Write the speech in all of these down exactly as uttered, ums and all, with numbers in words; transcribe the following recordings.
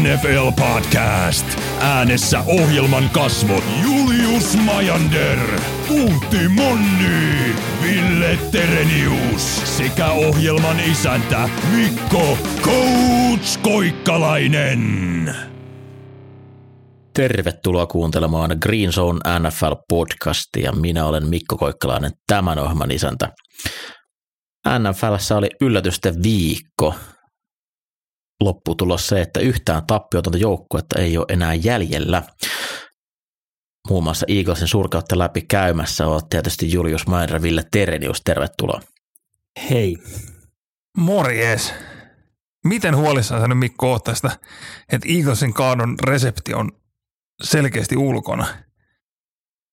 N F L-podcast. Äänessä ohjelman kasvot Julius Majander, Uhti Monni, Ville Terenius sekä ohjelman isäntä Mikko Coach Koikkalainen. Tervetuloa kuuntelemaan Green Zone N F L-podcastia. Minä olen Mikko Koikkalainen, tämän ohjelman isäntä. N F L:ssä oli yllätysten viikko. Lopputulos se, että yhtään tappiotonta joukkuetta ei ole enää jäljellä. Muun muassa Eaglesin surkautta läpi käymässä on tietysti Julius Majander, Ville Terenius, tervetuloa. Hei. Morjes. Miten huolissaan sä nyt Mikko oot tästä, että Eaglesin kaadon resepti on selkeästi ulkona?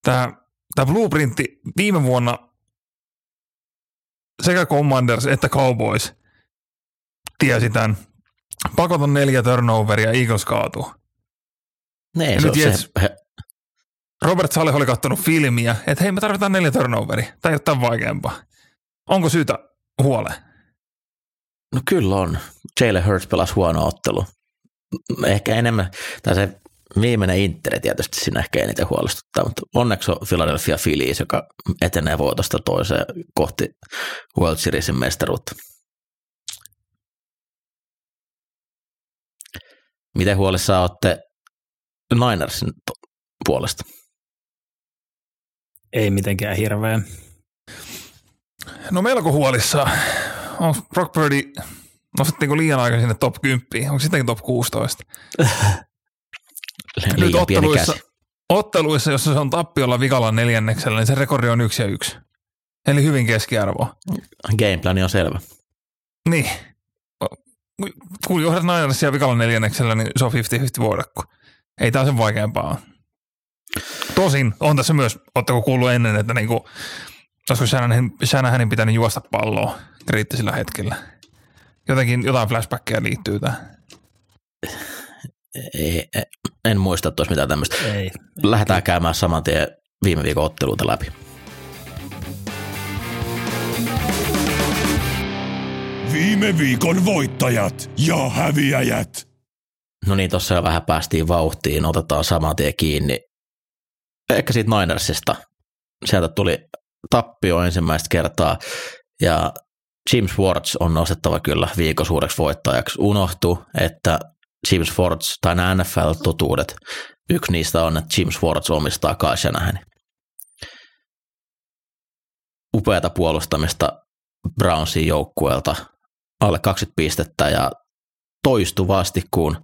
Tämä, tämä blueprintti viime vuonna sekä Commanders että Cowboys tiesi tämän. Pakoton neljä turnoveria, Eagles kaatuu. Nee, se se. Robert Saleh oli katsonut filmiä, että hei, me tarvitaan neljä turnoveria. Tämä ei ole tämän vaikeampaa. Onko syytä huoleen? No kyllä on. Jalen Hurts pelasi huono ottelu. Ehkä enemmän, tai se viimeinen interi tietysti siinä ehkä eniten huolestuttaa, mutta onneksi on Philadelphia Phillies, joka etenee voitosta toiseen kohti World Seriesin mestaruutta. Miten huolissaan olette Ninersin puolesta? Ei mitenkään hirveä. No melko huolissaan. Onko Brock Purdy, nostettiinko liian aikaa sinne top kymmenen? Onko sittenkin top kuusitoista? Nyt otteluissa, otteluissa, jossa se on tappiolla vikalla neljänneksellä, niin se rekordi on yksi ja yksi. Eli hyvin keskiarvoa. Gameplani on selvä. Niin. Kun johdat Ninersia vikalla neljänneksellä, niin se on viisikymmentä viisikymmentä voidakko. Ei tää sen vaikeampaa. Tosin on tässä myös, ootteko kuullut ennen, että niinku, olisiko Shanahanin pitänyt juosta palloa kriittisillä hetkellä. Jotenkin jotain flashbackia liittyy tähän. Ei, en muista, että olisi mitään tämmöistä. Ei. Lähdetään käymään saman tien viime viikon otteluita läpi. Viime viikon voittajat ja häviäjät. No niin, tuossa jo vähän päästiin vauhtiin. Otetaan saman tien kiinni. Ehkä siitä Ninersista. Sieltä tuli tappio ensimmäistä kertaa. Ja James Wards on nostettava kyllä viikon suureksi voittajaksi. Unohtu, että James Wards tai nämä N F L-totuudet, yksi niistä on, että James Wards omistaa Kyle Shanahanin. Upeata puolustamista Brownsin joukkueelta. Alle kaksikymmentä pistettä ja toistuvasti, kun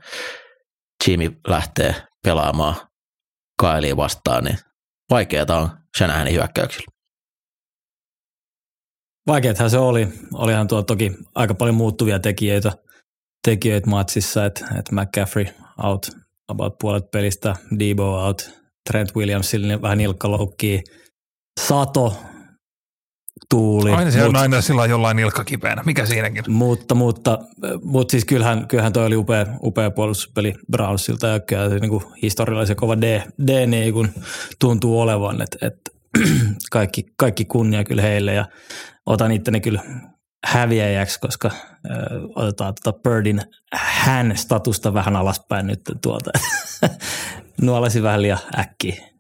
Jimmy lähtee pelaamaan Kylea vastaan, niin vaikeata on Shanahanin hyökkäyksillä. Vaikeathan se oli. Olihan tuo toki aika paljon muuttuvia tekijöitä, tekijöitä matsissa, että et McCaffrey out, about puolet pelistä, Debo out, Trent Williamsille vähän nilkkaloukkiin, sato, tuuli. Aina se on aina sillä jollain nilkka kipeänä. Mikä siinäkin? Mutta, mutta, mutta siis kyllähän, kyllähän toi oli upea, upea puolustuspeli Brownsilta ja kyllä se niin historiallisen kova D, D niin kuin tuntuu olevan. Et, et, kaikki, kaikki kunnia kyllä heille ja otan itteni kyllä häviäjäksi, koska ö, otetaan tuota Birdin hän statusta vähän alaspäin nyt tuolta. Nuolasi vähän liian äkkiä.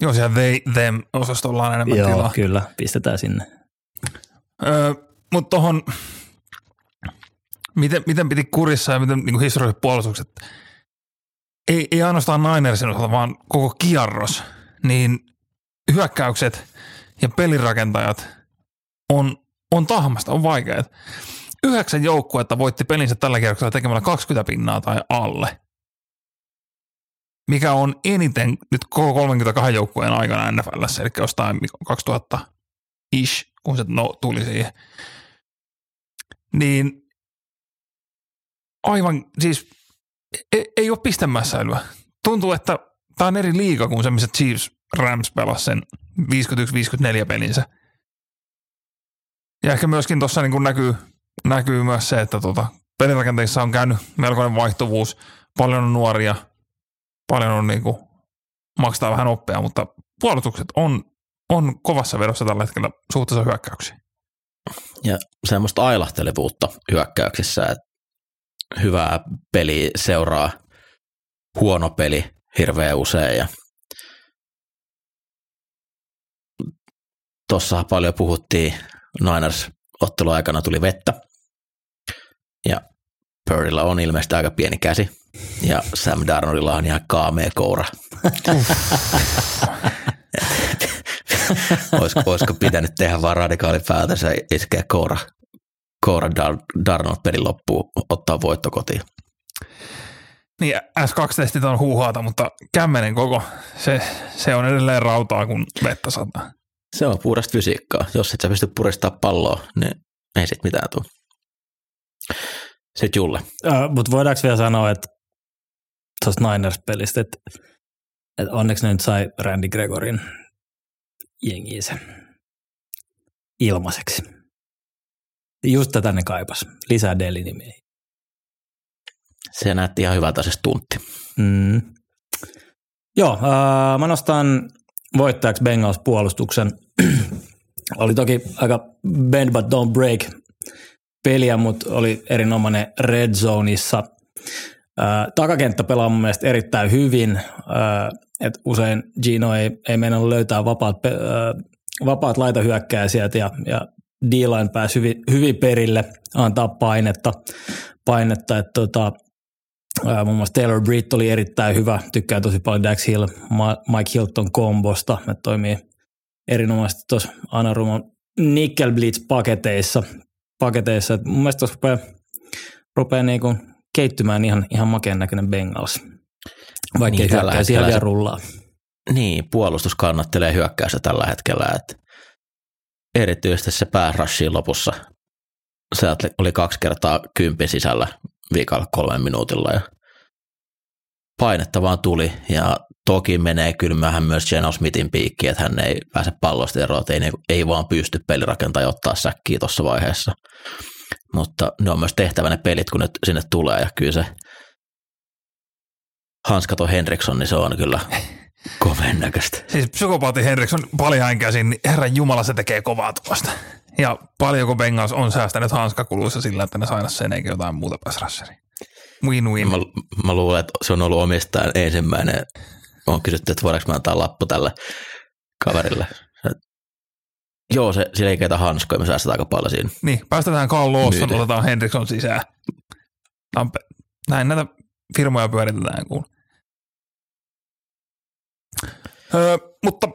Joo, siellä they, them osastolla on enemmän. Joo, tilaa. Joo, kyllä, pistetään sinne. Öö, Mutta tuohon, miten, miten piti kurissa ja miten niin kuin historialliset puolustukset, ei, ei ainoastaan Ninersin osalta, vaan koko kierros, niin hyökkäykset ja pelirakentajat on, on tahmasta, on vaikeat. Yhdeksän joukkuetta voitti pelinsä tällä kierroksella tekemällä kaksikymmentä pinnaa tai alle, mikä on eniten nyt koko kolmekymmentäkaksi joukkueen aikana N F L:ssä, eli jostain kaksituhatta-ish, kun se no, tuli siihen. Niin aivan, siis ei, ei ole pistemässäilyä. Tuntuu, että tämä on eri liiga kuin se, missä Chiefs Rams pelasi sen viisikymmentäyksi viisikymmentäneljä pelinsä. Ja ehkä myöskin tuossa niin näkyy, näkyy myös se, että tuota, pelirakenteissa on käynyt melkoinen vaihtuvuus, paljon on nuoria, paljon on niin kuin, maksetaan vähän oppia, mutta puolustukset on, on kovassa vedossa tällä hetkellä suhteessa hyökkäyksiin. Ja semmoista ailahtelevuutta hyökkäyksissä, että hyvää peliä seuraa huono peli hirveän usein. Ja tuossa paljon puhuttiin, Niners-ottelun aikana tuli vettä ja Purdylla on ilmeisesti aika pieni käsi ja Sam Darnoldilla on ihan kaamea koura. Olisiko, olisiko pitänyt tehdä vaan radikaali päätös ja iskeä koura, koura Dar- Darnold-pelin loppuun, ottaa voitto kotiin. Niin, äs kaksi -testit on huuhaata, mutta kämmenen koko, se, se on edelleen rautaa, kun vettä sataa. Se on puhdasta fysiikkaa. Jos et sä pysty puristamaan palloa, niin ei sit mitään tule. Sitten Julle. Äh, mutta voidaanko vielä sanoa, että tuosta Niners-pelistä, että, että onneksi ne nyt sai Randy Gregorin jengiä sen ilmaiseksi. Just tätä ne kaipas. Lisää Deli-nimiä. Se näytti ihan hyvältä se stuntti. Mm. Joo, äh, mä nostan voittajaksi Bengals puolustuksen. Oli toki aika bend but don't break peliä, mutta oli erinomainen red zoneissa. Äh, takakenttä pelaa mun mielestä erittäin hyvin, äh, että usein Gino ei, ei meinannut löytää vapaat, äh, vapaat laitahyökkääjä sieltä ja, ja D-line pääsi hyvin, hyvin perille, antaa painetta. painetta että tota, Äh, muun muassa Taylor Britt oli erittäin hyvä, tykkää tosi paljon Dax Hill, Ma- Mike Hilton kombosta, että toimii erinomaisesti tuossa Anarumon Nickel Blitz-paketeissa. Paketeissa. Mun mielestä tuossa rupeaa, rupeaa niinku keittymään ihan, ihan makeen näköinen Bengals, vaikkei niin, hyökkäys ihan vielä rullaa. Niin, puolustus kannattelee hyökkäystä tällä hetkellä, että erityisesti se päärushien lopussa, se oli kaksi kertaa kympin sisällä viikalla kolmen minuutilla ja painetta vaan tuli ja toki menee kylmähän myös Geno Smithin piikki, että hän ei pääse pallosta eroon, ei, ei vaan pysty pelirakentaja ottaa säkkiä tuossa vaiheessa, mutta ne on myös tehtävä ne pelit, kun ne sinne tulee ja kyllä se hanskaton Henriksson, niin se on kyllä koveen näköistä. Siis psykopaatti Henriksson paljon käsin, niin herran jumala se tekee kovaa tuosta. Ja paljonko Bengals on säästänyt hanskakuluissa sillä, että ne sainasi sen eikä jotain muuta pääsrasseria. Win win. Mä, mä luulen, että se on ollut omistajan ensimmäinen. On kysytty, että voidaanko mä antaa lappu tälle kaverille. Joo, se, sillä ei käytä hanskoja, me säästetään aika paljon siinä. Niin, päästetään Carl Lawson, otetaan Henriksson sisään. Tampe. Näin näitä firmoja pyöritetään kuule. Öö, mutta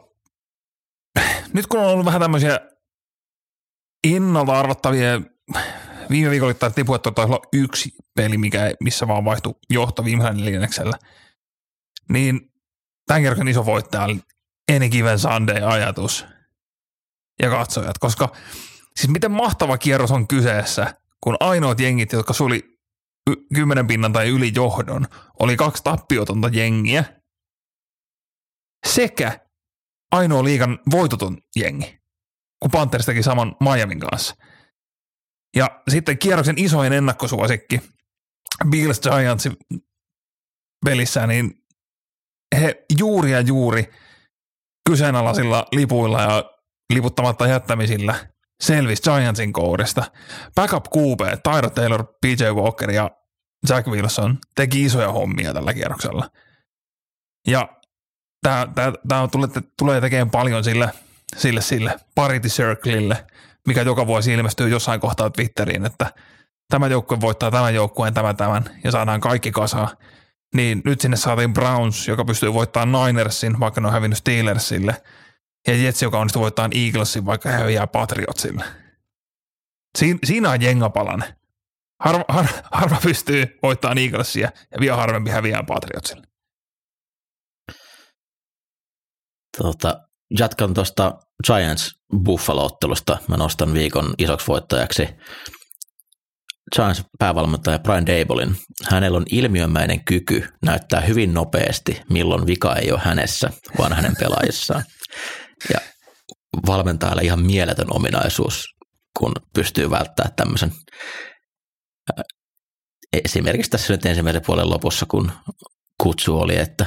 nyt kun on ollut vähän tämmöisiä ennalta arvattavia, viime viikolla tai tipuetta taisi olla yksi peli, mikä, missä vaan vaihtui johto viimeisellä neljänneksellä, niin tämän kerran iso voittaja oli Any Given Sunday-ajatus ja katsojat, koska siis miten mahtava kierros on kyseessä, kun ainoat jengit, jotka suli kymmenen pinnan tai yli johdon, oli kaksi tappiotonta jengiä sekä ainoa liigan voitoton jengi, kun Panthers teki saman Miamin kanssa. Ja sitten kierroksen isoin ennakkosuosikki Bills Giantsin pelissä, niin he juuri ja juuri kyseenalaisilla lipuilla ja liputtamatta jättämisillä selvisi Giantsin kourista. Backup Q B, Tyra Taylor, P J Walker ja Jack Wilson teki isoja hommia tällä kierroksella. Ja tämä, tämä, tämä tulee, tulee tekemään paljon sille sille sille Parity Circlelle, mikä joka vuosi ilmestyy jossain kohtaa Twitteriin, että tämä joukkue voittaa tämän joukkueen, tämä tämän, ja saadaan kaikki kasaa. Niin nyt sinne saatiin Browns, joka pystyy voittamaan Ninersin, vaikka ne on hävinnyt Steelersille, ja Jets, joka onnistuu voittamaan Eaglesin, vaikka he jää Patriotsille. Siin, siinä on jengapalainen. Harva, har, harva pystyy voittamaan Eaglesia, ja vielä harvempi häviää Patriotsille. Tota... Jatkan tuosta Giants-Buffalo-ottelusta. Mä nostan viikon isoksi voittajaksi Giants-päävalmentaja Brian Dabollin. Hänellä on ilmiömäinen kyky näyttää hyvin nopeasti, milloin vika ei ole hänessä, vaan hänen pelaajissaan. Ja valmentajalle ihan mieletön ominaisuus, kun pystyy välttämään tämmöisen. Esimerkiksi tässä nyt ensimmäisen puolen lopussa, kun kutsu oli, että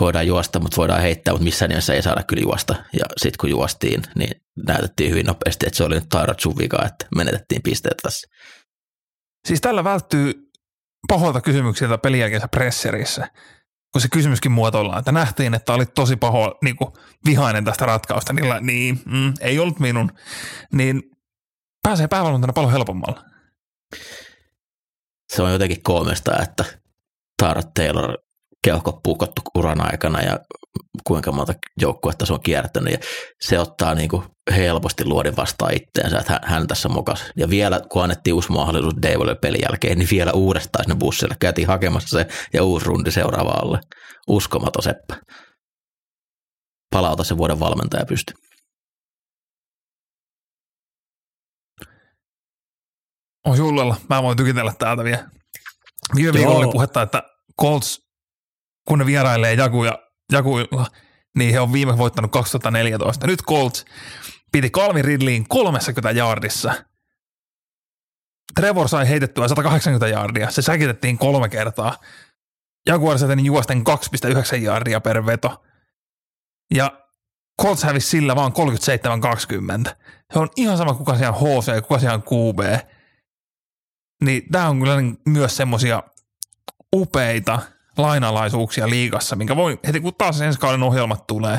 voidaan juosta, mutta voidaan heittää, mutta missään nimessä ei saada kyllä juosta. Ja sitten kun juostiin, niin näytettiin hyvin nopeasti, että se oli nyt Tairatsun vika, että menetettiin pisteet tässä. Siis tällä välttyy pahoilta kysymyksiltä pelin jälkeensä presserissä, kun se kysymyskin muotoillaan, että nähtiin, että olit tosi paho, niin kuin vihainen tästä ratkausta, niillä, niin mm, ei ollut minun, niin pääsee päävalmentana paljon helpommalla. Se on jotenkin koomista, että Tarot Taylor keuhko puukottu uran aikana ja kuinka monta joukkuetta se on kiertänyt ja se ottaa niin kuin helposti luodin vastaan itteensä, että hän tässä mokasi. Ja vielä kun annettiin uusi mahdollisuus Dabollin pelin jälkeen, niin vielä uudestaan sinne bussille. Käytiin hakemassa se ja uusi rundi seuraavalle. Uskomaton seppä. Palauta se vuoden valmentaja pysty. On Jullella. Mä voin tykitellä täältä vielä. Viime viikolla oli puhetta, että Colts, kun ne vierailee Jaguja, Jaguilla, niin he on viime voittanut kaksituhattaneljätoista. Nyt Colts piti Calvin Ridleyin kolmekymmentä jaardissa. Trevor sai heitettyä sata kahdeksankymmentä jaardia. Se säkitettiin kolme kertaa. Jaguar säteni juosten kaksi pilkku yhdeksän jaardia per veto. Ja Colts hävisi sillä vaan kolmekymmentäseitsemän kaksikymmentä. Se on ihan sama, kuka siellä on H C, kuka siellä on Q B. Niin tämä on kyllä myös semmoisia upeita lainalaisuuksia liigassa, minkä voi heti kun taas ensi kauden ohjelmat tulee,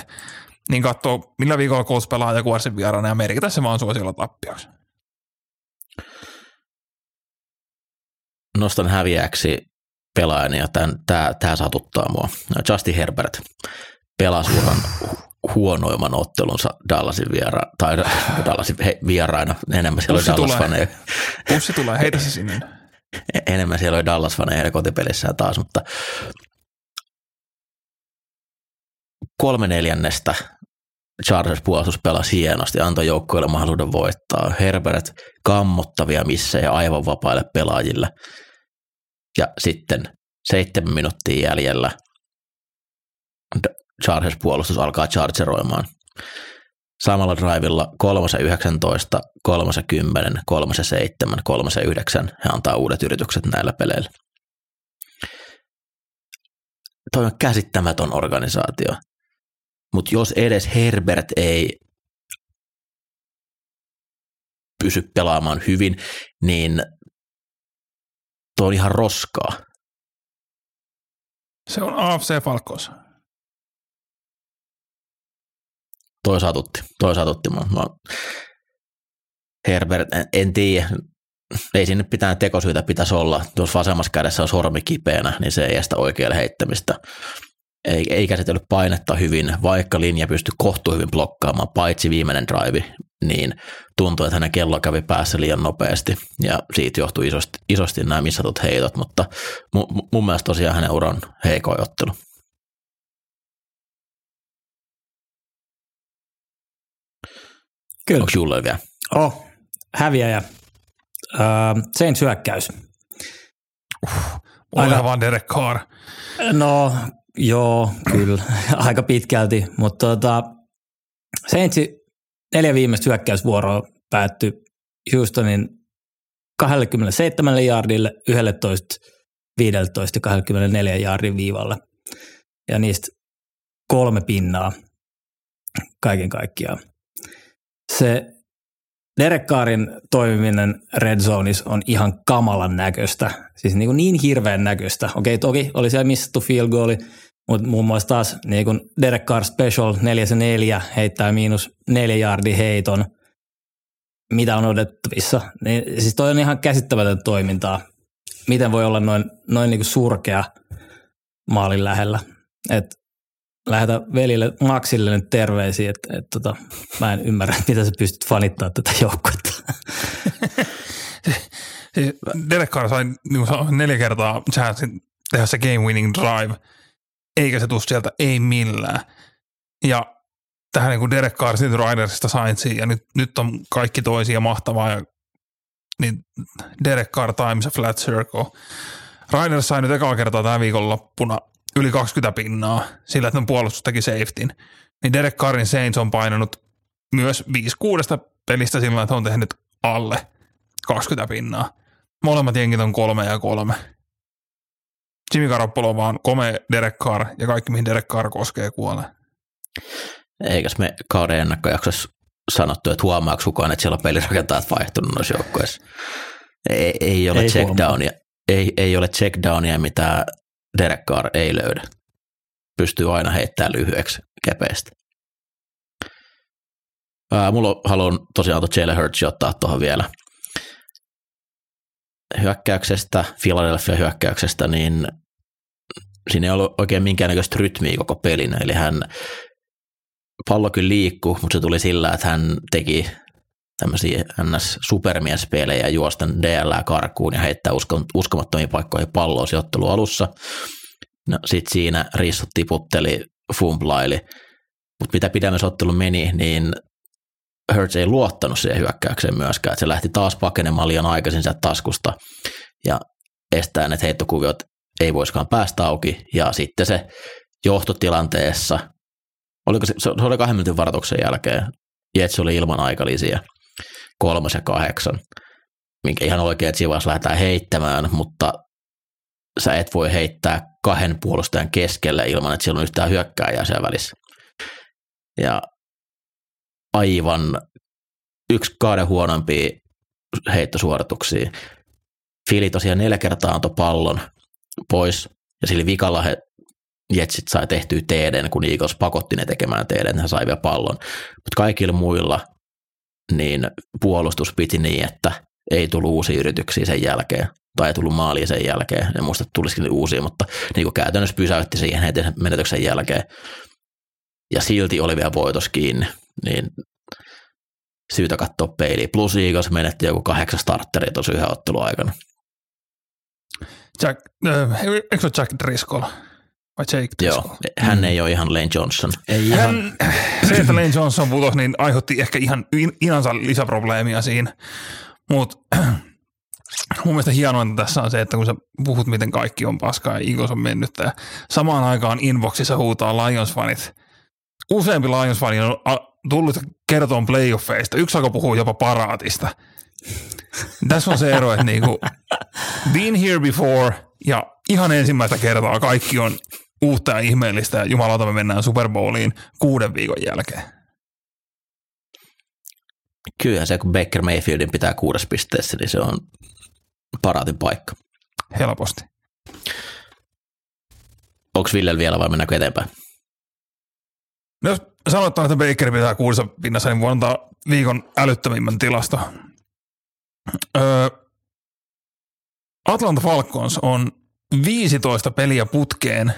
niin katsoo millä viikolla Colts pelaa ja Jaguarsin vieraana ja merkitä se vaan suosiolla tappioksi. Nostan häviäksi pelaajan ja tämä satuttaa mua. Justin Herbert pelasi uran huonoimman ottelunsa Dallasin vieraana, tai Dallasin vieraana, enemmän siellä pussi oli Dallas-faneja. Pussi tulee, heitä se sinne. Enemmän siellä oli Dallas-faneja heidän kotipelissään taas, mutta kolme neljännestä Chargers puolustus pelasi hienosti, antoi joukkueelle mahdollisuuden voittaa. Herbert kammottavia missejä aivan vapaille pelaajille. Ja sitten seitsemän minuuttia jäljellä Chargers-puolustus alkaa chargeroimaan. Samalla drivilla kolme yhdeksäntoista, kolme kymmenen, kolme seitsemän, kolme yhdeksän. Hän antaa uudet yritykset näillä peleillä. Toi on käsittämätön organisaatio. Mutta jos edes Herbert ei pysy pelaamaan hyvin, niin toi on ihan roskaa. Se on A F C Falcons. Toi satutti, toi satutti. Mä, mä, Herbert, en, en tiedä, ei sinne pitää tekosyitä pitäisi olla. Jos vasemmassa kädessä on sormi kipeänä, niin se ei estä oikealle heittämistä. Ei, ei käsitellyt painetta hyvin, vaikka linja pystyi kohtuu hyvin blokkaamaan, paitsi viimeinen drive, niin tuntui, että hänen kello kävi päässä liian nopeasti, ja siitä johtui isosti, isosti nämä missatut heitot, mutta mu, mun mielestä tosiaan hänen uran heikoin ottelu. Kyllä. Onko Julle vielä? Oh, häviäjä. Öö, sen syökkäys. Uh, Aika vaan Derek Carr. No, joo, kyllä. Aika pitkälti. Mutta tota, Saintsi neljä viimeistä syökkäysvuoroa päättyi Houstonin kaksikymmentäseitsemän jaardille, yksitoista, viisitoista ja kaksikymmentäneljä jaardin viivalle. Ja niistä kolme pinnaa kaiken kaikkiaan. Se Derek Carrin toimiminen red zoneissa on ihan kamalan näköistä, siis niin, kuin niin hirveän näköistä. Okei, toki oli siellä missattu field goali, mutta muun muassa taas niin kuin Derek Carr special neljä neljä heittää miinus neljä jaardi heiton, mitä on odotettavissa. Niin, siis toi on ihan käsittämätöntä toimintaa, miten voi olla noin, noin niin kuin surkea maalin lähellä, että lähetä velille Maxille nyt terveisiä, että et, tota, mä en ymmärrä, mitä sä pystyt fanittamaan tätä joukkuetta. Siis Derek Carr sai neljä kertaa chanssin tehdä se game winning drive, eikä se tule sieltä ei millään. Ja tähän niin kuin Derek Carr siitä Ridersista Saintsiin, ja nyt, nyt on kaikki toisia mahtavaa, ja niin Derek Carr times a flat circle. Riders sai nyt ekaa kertaa tämän viikonloppuna yli kaksikymmentä pinnaa sillä, että on puolustus teki safetyn, niin Derek Carrin Saints on painanut myös viisi kuudesta pelistä sillä, että on tehnyt alle kaksikymmentä pinnaa. Molemmat jengit on kolme ja kolme. Jimmy Garoppolo vaan komea Derek Carr ja kaikki, mihin Derek Carr koskee, kuolee. Eikös me kauden ennakkojaksossa sanottu, että huomaako kukaan, että siellä on pelirakentajat vaihtunut noissa joukkoissa? Ei, ei ole checkdownia. ei, ei ole checkdownia, mitä Derek Carr ei löydä. Pystyy aina heittämään lyhyeksi kepeästi. Ää, mulla haluan tosiaan tuon Jalen Hurtsin ottaa tuohon vielä. Hyökkäyksestä, Philadelphia hyökkäyksestä, niin siinä ei ollut oikein minkäännäköistä rytmiä koko pelinä. Eli hän, pallo kyllä liikkuu, mutta se tuli sillä, että hän teki tämmöisiä N S-supermiespelejä juosten D L karkuun ja heittää usko, uskomattomia paikkoja palloa sijoittelun alussa. No, sitten siinä rissut tiputteli, fumblaili, mutta mitä pidemmässä ottelu meni, niin Hurts ei luottanut siihen hyökkäykseen myöskään, että se lähti taas pakenemaan liian aikaisin sieltä taskusta ja estään, että heittokuviot ei voisikaan päästä auki ja sitten se johtotilanteessa, oliko se, se oli kahden minuutin varoituksen jälkeen, Jets oli ilman aikalisiä, kolmas ja kahdeksan, minkä ihan oikein, että siinä vaiheessa lähdetään heittämään, mutta sä et voi heittää kahden puolustajan keskelle ilman, että siellä on yhtään hyökkääjää siellä välissä. Ja aivan yksi kauden huonompia heittosuorituksia. Fili tosiaan neljä kertaa antoi pallon pois, ja sillä vikalla he Jetsit sai tehtyä T D:n, kun Eagles pakotti ne tekemään T D:n, niin he sai vielä pallon. Mutta kaikilla muilla niin puolustus piti niin, että ei tullut uusia yrityksiä sen jälkeen, tai ei tullut maaliin sen jälkeen. En muista, että tulisikin uusia, mutta niin käytännössä pysäytti siihen heti menetyksen jälkeen. Ja silti oli vielä voitos kiinni, niin syytä katsoa peiliin. Plus Eagles menetti joku kahdeksan startteria tuossa yhden ottelun aikana. Jack, äh, eikö se Jack Driscoll? Vai Jake Driscoll? Joo, hän mm. ei ole ihan Lane Johnson. Ei hän, ihan. Se, että Lane Johnson putos, niin aiheutti ehkä ihan inansa lisäprobleemia siinä. Mutta mun mielestä hienointa tässä on se, että kun sä puhut, miten kaikki on paskaa ja Eagles on mennyt, ja samaan aikaan inboxissa huutaa Lions-fanit. Useampi Lions-fani on tullut kertomaan playoffeista. Yksi alkoi puhua jopa paraatista. Tässä on se ero, että niinku, been here before ja ihan ensimmäistä kertaa kaikki on uutta ja ihmeellistä ja jumalauta me mennään Super Bowliin kuuden viikon jälkeen. Kyllä se, kun Baker Mayfieldin pitää kuudes pisteessä, niin se on paraatin paikka. Helposti. Onko Villellä vielä vai mennäänkö eteenpäin? No jos sanotaan, että Baker pitää kuudessa pinnassa, niin voi antaa viikon älyttömimmän tilasto. Öö, Atlanta Falcons on viisitoista peliä putkeen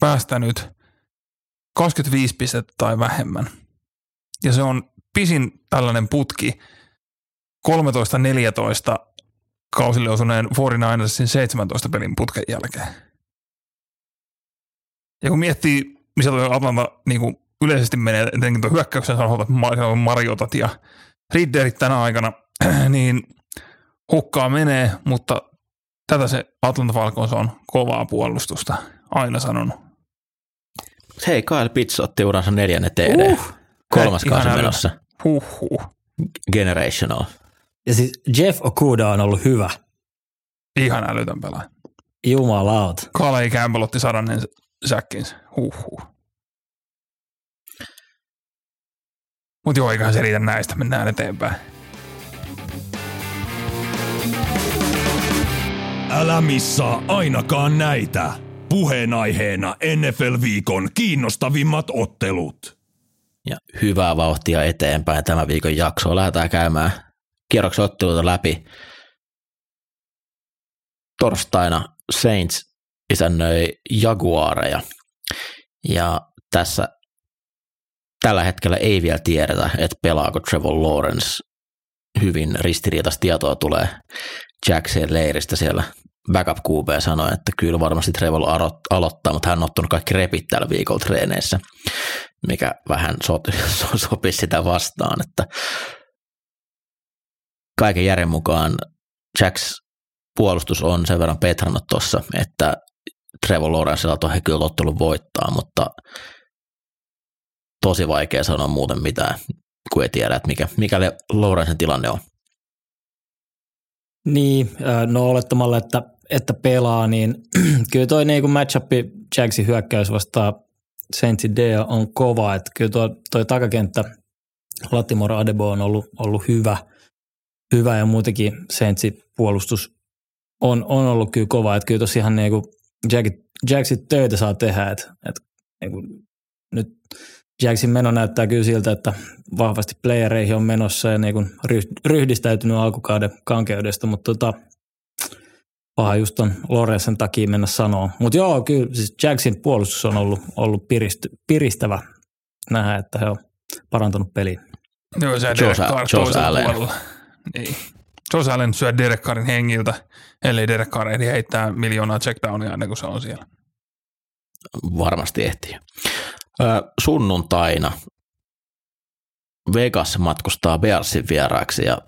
päästänyt kaksikymmentäviisi pistettä tai vähemmän. Ja se on pisin tällainen putki kolmetoista neljätoista kausille osuneen neljäkymmentäyhdeksänsin seitsemäntoista pelin putken jälkeen. Ja kun miettii, missä tuo Atlanta niin kuin yleisesti menee, etenkin tuon hyökkäyksen sanotaan, että Marjotat ja Ridderit tänä aikana, niin hukkaa menee, mutta tätä se Atlanta Falcons on kovaa puolustusta, aina sanonut. Hei, Kyle Pitts otti uransa neljänne T D, uh, kolmas kausi menossa. Huhhuh. Generational. Ja siis Jeff Okudah on ollut hyvä. Ihan älytön pelaaja. Jumalaut. Calais Campbell otti sadannen säkkinsä. Huhhuh. Mutta joo, eiköhän selitä näistä. Mennään eteenpäin. Älä missaa ainakaan näitä. Puheenaiheena N F L-viikon kiinnostavimmat ottelut. Ja hyvää vauhtia eteenpäin tämän viikon jaksoa. Lähdetään käymään kierroksen otteluita läpi. Torstaina Saints isännöi Jaguareja. Ja tässä tällä hetkellä ei vielä tiedetä, että pelaako Trevor Lawrence. Hyvin ristiriitaista tietoa tulee Jackson leiristä siellä. Backup Q B sanoi, että kyllä varmasti Trevor aloittaa, mutta hän on ottanut kaikki repit tällä viikolla treeneissä, mikä vähän so- sopi sitä vastaan, että kaiken järjen mukaan Jacks puolustus on sen verran petrannut tuossa, että Trevor Lawrencella on he kyllä ottelun voittaa, mutta tosi vaikea sanoa muuten mitään, kun ei tiedä, että mikä, mikä Lawrencen tilanne on. Niin, no olettamalla, että, että pelaa, niin kyllä toi niin match-upi Jacksin hyökkäys vastaan Saintsin D on kova, että kyllä toi, toi takakenttä Latimore Adebo on ollut, ollut hyvä, hyvä ja muutenkin Saintsin puolustus on, on ollut kyllä kova. Että kyllä tossa ihan niin kuin Jack, Jacksit töitä saa tehdä. Että, että niin kuin nyt Jacksin meno näyttää kyllä siltä, että vahvasti playereihin on menossa ja niin kuin ryhdistäytynyt alkukauden kankeudesta, mutta tota, paha just ton Lawrencen takia mennä sanoa. Mutta joo, kyllä siis Jacksin puolustus on ollut, ollut piristy, piristävä nähdä, että he on parantanut peliä. Joo, se Derek Carr toisella puolella. Niin. Josh Allen syö Derek Carrin hengiltä, ellei Derek Carr ehdi heittää miljoonaa checkdownia ennen kuin se on siellä. Varmasti ehtii. Sunnuntaina Vegas matkustaa Bearsin vieraaksi ja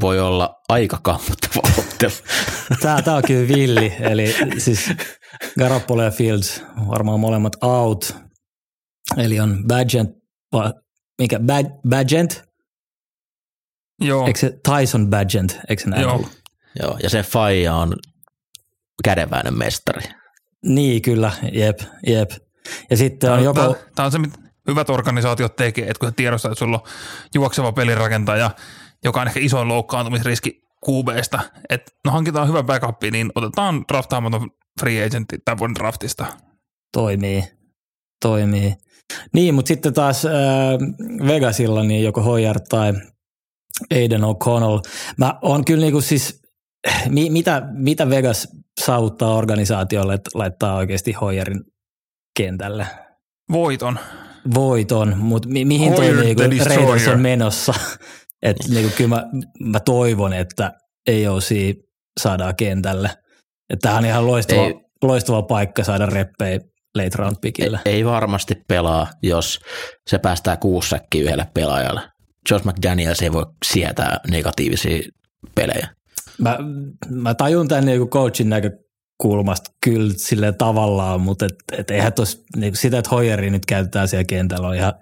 voi olla aika kammottava ottelu. Tää, tää on kyllä villi, eli siis Garoppolo ja Fields varmaan molemmat out, eli on Badgent, mikä Bad, Badgent? Joo. Eikö se Tyson Badgent, eikö se näin? Joo. Joo, ja se faija on kädenväinen mestari. Niin, kyllä, jep, jep. Ja sitten on joko... Tämä, tämä on se, mitä hyvät organisaatiot tekee, että kun sä tiedostat, että sulla on juokseva pelirakentaja, joka on ehkä isoin loukkaantumisriski Q B:stä, että no hankitaan hyvä backup, niin otetaan draftaamaton free agentti tämän vuoden draftista. Toimii, toimii. Niin, mutta sitten taas äh, Vegasilla niin joko Hoyer tai Aiden O'Connell. Mä oon kyllä niinku siis, mi, mitä, mitä Vegas saavuttaa organisaatiolle, että laittaa oikeasti Hoyerin kentälle? Voiton. Voiton, mutta mi, mihin toi niinku Raiders on menossa? Että niinku kyllä mä, mä toivon, että A O C saadaan kentälle. Että tämähän on ihan loistava, loistava paikka saada reppejä late round pickillä. Ei, ei varmasti pelaa, jos se päästää kuusi säkkiä yhdelle pelaajalle. Josh McDaniels ei voi sietää negatiivisia pelejä. Mä, mä tajun tämän niinku coachin näkökulmasta kyllä silleen tavallaan, mutta et, et eihän tos, niinku sitä, että Hoyeri nyt käytetään siellä kentällä, on ihan,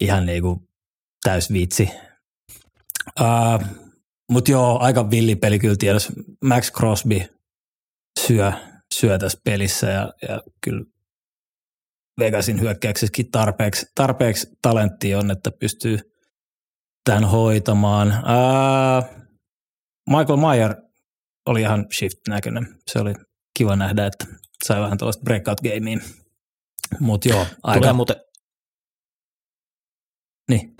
ihan niinku täys vitsi. Uh, Mutta joo, aika villipeli kyllä tiedossa. Max Crosby syö, syö tässä pelissä ja, ja kyllä Vegasin hyökkäyksessäkin tarpeeksi, tarpeeksi talenttia on, että pystyy tämän hoitamaan. Uh, Michael Mayer oli ihan shift-näköinen. Se oli kiva nähdä, että sai vähän tuollaista breakout-gamea. Mutta joo, aika... Muuten... Niin.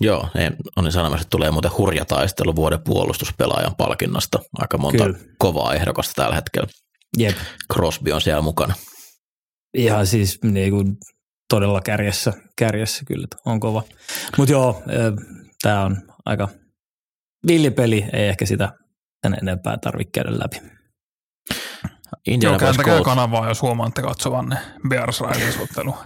Joo, ei, on niin sanomassa, että tulee muuten hurja taistelu vuoden puolustuspelaajan palkinnasta. Aika monta kyllä kovaa ehdokasta tällä hetkellä. Jep. Crosby on siellä mukana. Ihan siis niin kuin todella kärjessä, kärjessä kyllä, on kova. Mutta joo, tämä on aika villipeli, ei ehkä sitä sen enempää tarvitse käydä läpi. Joo, kääntäkää kanavaa, jos huomaatte katsovan ne Bears-raidisottelua.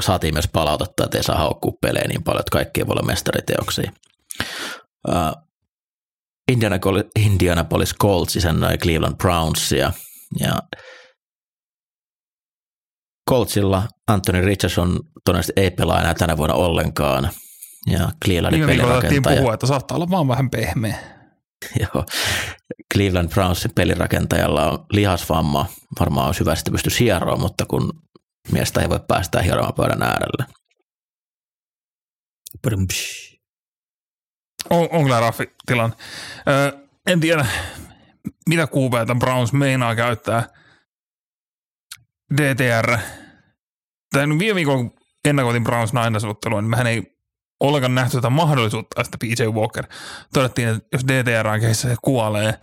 Saatiin myös palautetta, että ei saa haukkua pelejä niin paljon, että kaikki ei voi olla mestariteoksia. Uh, Indianapolis, Indianapolis Colts isännöi Cleveland Brownsia ja Coltsilla Anthony Richardson todennäköisesti ei pelaa enää tänä vuonna ollenkaan. Ja Clevelandin pelirakentaja... Niin puhua, että saattaa olla vaan vähän pehmeä. Joo. Cleveland Brownsin pelirakentajalla on lihasvamma. Varmaan olisi hyvä, että pystyisi hieroa, mutta kun miestä ei voi päästää hieromaan pöydän äärelle. On, on kyllä raffi tilanne. Öö, en tiedä, mitä kuubeita Browns meinaa käyttää D T R. Tämän viime viikolla, kun ennakoitin Browns Niners-ottelua, niin mehän ei ollenkaan nähty tätä mahdollisuutta, että P J Walker todettiin, että jos D T R on kehissä, se kuolee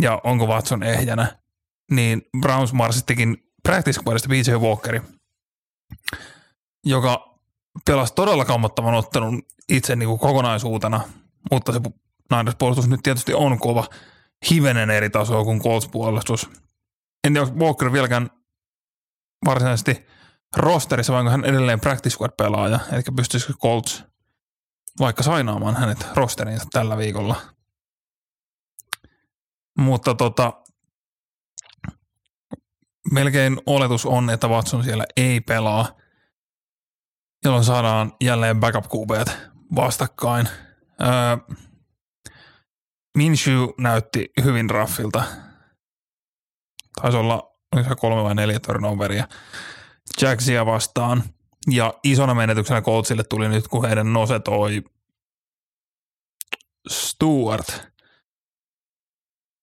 ja onko Watson ehjänä, niin Browns marsittikin practice squadista P J Walkeri, joka pelasi todella kammottavan ottelun itse niin kuin kokonaisuutena, mutta se Niners-puolustus nyt tietysti on kova, hivenen eri tasoa kuin Colts-puolustus. En tiedä, onko Walker vieläkään varsinaisesti rosterissa, vai onko hän edelleen practice squad-pelaaja, eli pystyisikö Colts vaikka sainaamaan hänet rosteriinsa tällä viikolla. Mutta tota... melkein oletus on, että Watson siellä ei pelaa, jolloin saadaan jälleen backup-Q B:t vastakkain. Öö, Minshew näytti hyvin raffilta. Taisi olla kolme vai neljä turnoveria Jacksia vastaan. Ja isona menetyksenä Coltsille tuli nyt, kun heidän nose toi Stewart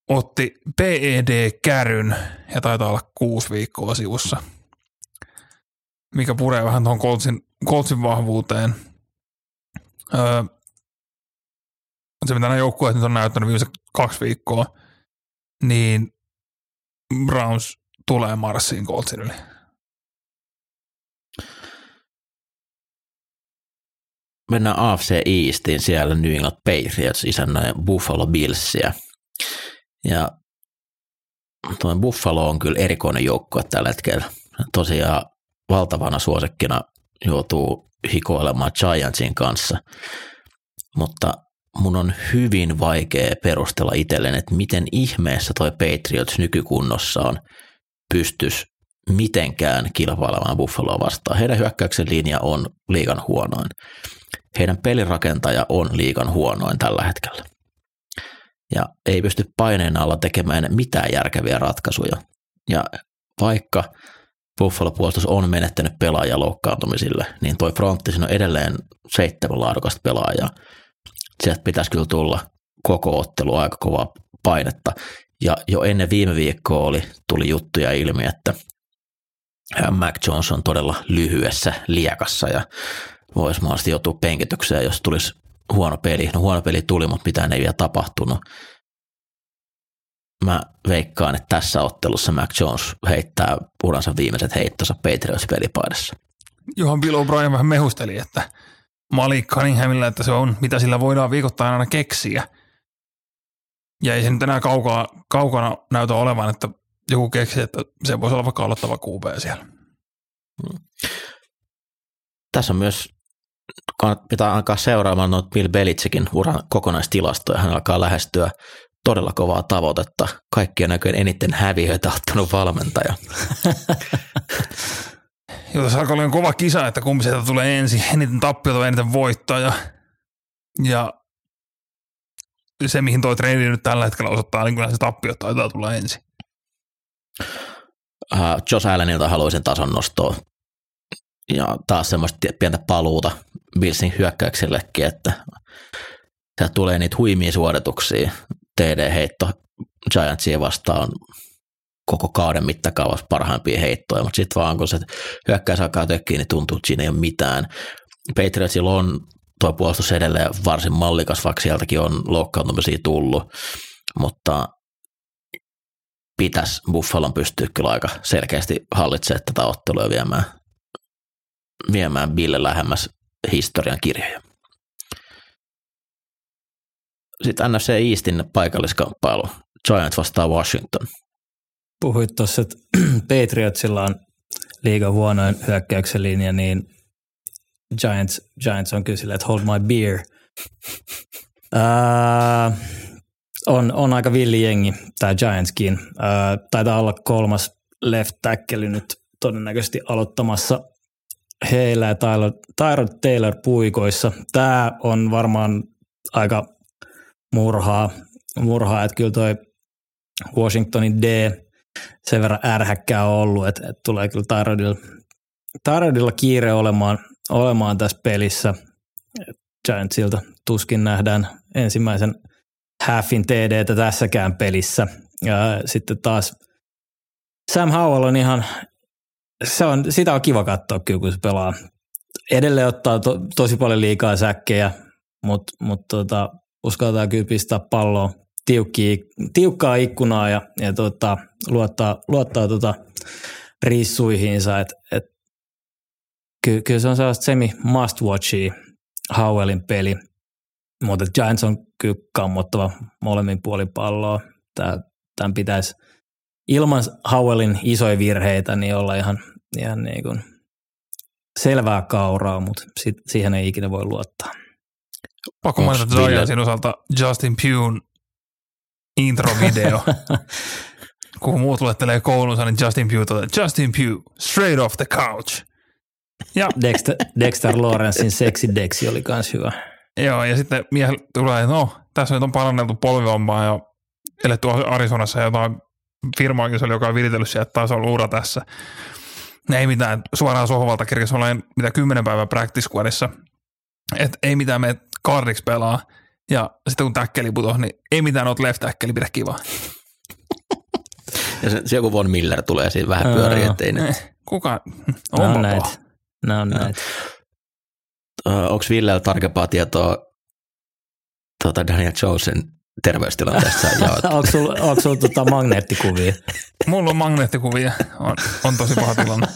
otti P E D-käryn ja taitaa olla kuusi viikkoa sivussa, mikä puree vähän tuohon Coltsin, Coltsin vahvuuteen. Öö, se, mitä nämä joukkueet nyt on näyttänyt viimeiset kaksi viikkoa, niin Browns tulee marssiin Coltsin yli. Mennään A F C Eastiin, siellä New England Patriots isännöi Buffalo Billsia. Ja tuo Buffalo on kyllä erikoinen joukkue tällä hetkellä. Tosiaan valtavana suosikkina joutuu hikoilemaan Giantsin kanssa, mutta mun on hyvin vaikea perustella itselleen, että miten ihmeessä toi Patriots nykykunnossaan pystyisi mitenkään kilpailemaan Buffaloa vastaan. Heidän hyökkäyksen linja on liigan huonoin. Heidän pelirakentaja on liigan huonoin tällä hetkellä. Ja ei pysty paineen alla tekemään mitään järkeviä ratkaisuja. Ja vaikka Buffalo-puolustus on menettänyt pelaajia loukkaantumisille, niin toi frontti siinä on edelleen seitsemän laadukasta pelaajaa. Sieltä pitäisi kyllä tulla koko ottelu aika kovaa painetta. Ja jo ennen viime viikkoa oli, tuli juttuja ilmi, että Mac Jones on todella lyhyessä liekassa ja voisi mahdollisesti joutua penkitykseen, jos tulisi huono peli. No huono peli tuli, mutta mitään ei vielä tapahtunut. Mä veikkaan, että tässä ottelussa Mac Jones heittää uransa viimeiset heittonsa Patriots-pelipaidassa. Johan Bill O'Brien vähän mehusteli, että Malik Cunninghamilla, että se on, mitä sillä voidaan viikoittain aina keksiä. Ja ei se nyt enää kaukaa, kaukana näytä olevan, että joku keksi, että se voisi olla vaikka aloittava Q B siellä. Hmm. Tässä on myös, pitää alkaa seuraamaan noita Bill Belichickin uran kokonaistilastoja. Hän alkaa lähestyä todella kovaa tavoitetta. Kaikkia näköjen eniten häviöitä ottanut valmentaja. Joo, tässä alkaa olla kova kisa, että kumpi sieltä tulee ensin. Eniten tappiota vai eniten voittaja. Ja se, mihin toi treeni nyt tällä hetkellä osoittaa, niin kyllä se tappiot taitaa tulla ensin. Uh, Josh Allenilta haluaisin tason nostoa. Ja taas semmoista pientä paluuta Billsin hyökkäyksellekin, että sieltä tulee niitä huimia suorituksia. T D-heitto Giantsia vastaan koko kauden mittakaavassa parhaimpia heittoja, mutta sitten vaan kun se hyökkäys alkaa tökkiä, niin tuntuu, että siinä ei ole mitään. Patriotsilla on tuo puolustus edelleen varsin mallikas, vaikka sieltäkin on loukkaantumisia tullut, mutta pitäisi Buffalon pystyä kyllä aika selkeästi hallitsemaan tätä ottelua ja viemään, viemään Bille lähemmäs historian kirjoja. Sitten N F C Eastin paikalliskamppailu. Giants vastaa Washington. Puhuit tuossa, että Patriotsilla on liigan huonoin hyökkäyksen linja, niin Giants, Giants on kyllä sillä, että hold my beer. Uh, on, on aika villi jengi, tämä Giantskin. Uh, taitaa olla kolmas left tackle nyt todennäköisesti aloittamassa heillä ja Tyler, Tyrod Taylor puikoissa. Tämä on varmaan aika murhaa, murhaa että kyllä toi Washingtonin D sen verran ärhäkkää on ollut, että, että tulee kyllä Tyrodilla, Tyrodilla kiire olemaan, olemaan tässä pelissä. Giantsilta tuskin nähdään ensimmäisen halfin T D:tä tässäkään pelissä. Ja sitten taas Sam Howell on ihan, se on, sitä on kiva katsoa kyllä, kun se pelaa. Edelleen ottaa to, tosi paljon liikaa säkkejä, mutta mut tota, uskaltaa kyllä pistää palloa tiukkia, tiukkaa ikkunaa ja, ja tota, luottaa, luottaa tota rissuihinsa. Et, et, ky, kyllä se on sellaista semi-must-watchia Howellin peli, mutta Giants on kyllä kammottava molemmin puolin palloa. Tämän pitäisi ilman Howellin isoja virheitä niin olla ihan, ihan niin kuin selvää kauraa, mutta sit, siihen ei ikinä voi luottaa. Pakko mainita Giantsin osalta Justin Pugh intro-video. Kun muut luettelee koulunsa, niin Justin Pugh toteaa, Justin Pugh, straight off the couch. Ja Dexter, Dexter Lawrencein sexy Dexi oli kans hyvä. Joo, ja sitten miehelle tulee, no, tässä nyt on paranneltu polvivammaa ja eletty Arizonassa jotain firmaakin, se oli, joka on viritellyt sieltä, että taas on uura tässä. Ei mitään, suoraan sohvalta kirjassa olen mitä kymmenen päivää practice squadissa. Että ei mitään, me Cardiksi pelaa Ja sitten kun täkkeli putosi, niin ei mitään oot left täkkeli, pidä kivaa. Ja se, se joku Von Miller tulee siinä vähän pyöriin, ettei ne. Kuka? Onpa no näitä. No näitä. Onko Villellä tarkempaa tietoa tuota Daniel Jonesen terveystilanteessa? Onko sulla sul tota magneettikuvia? Mulla on magneettikuvia. On, on tosi paha tilanne.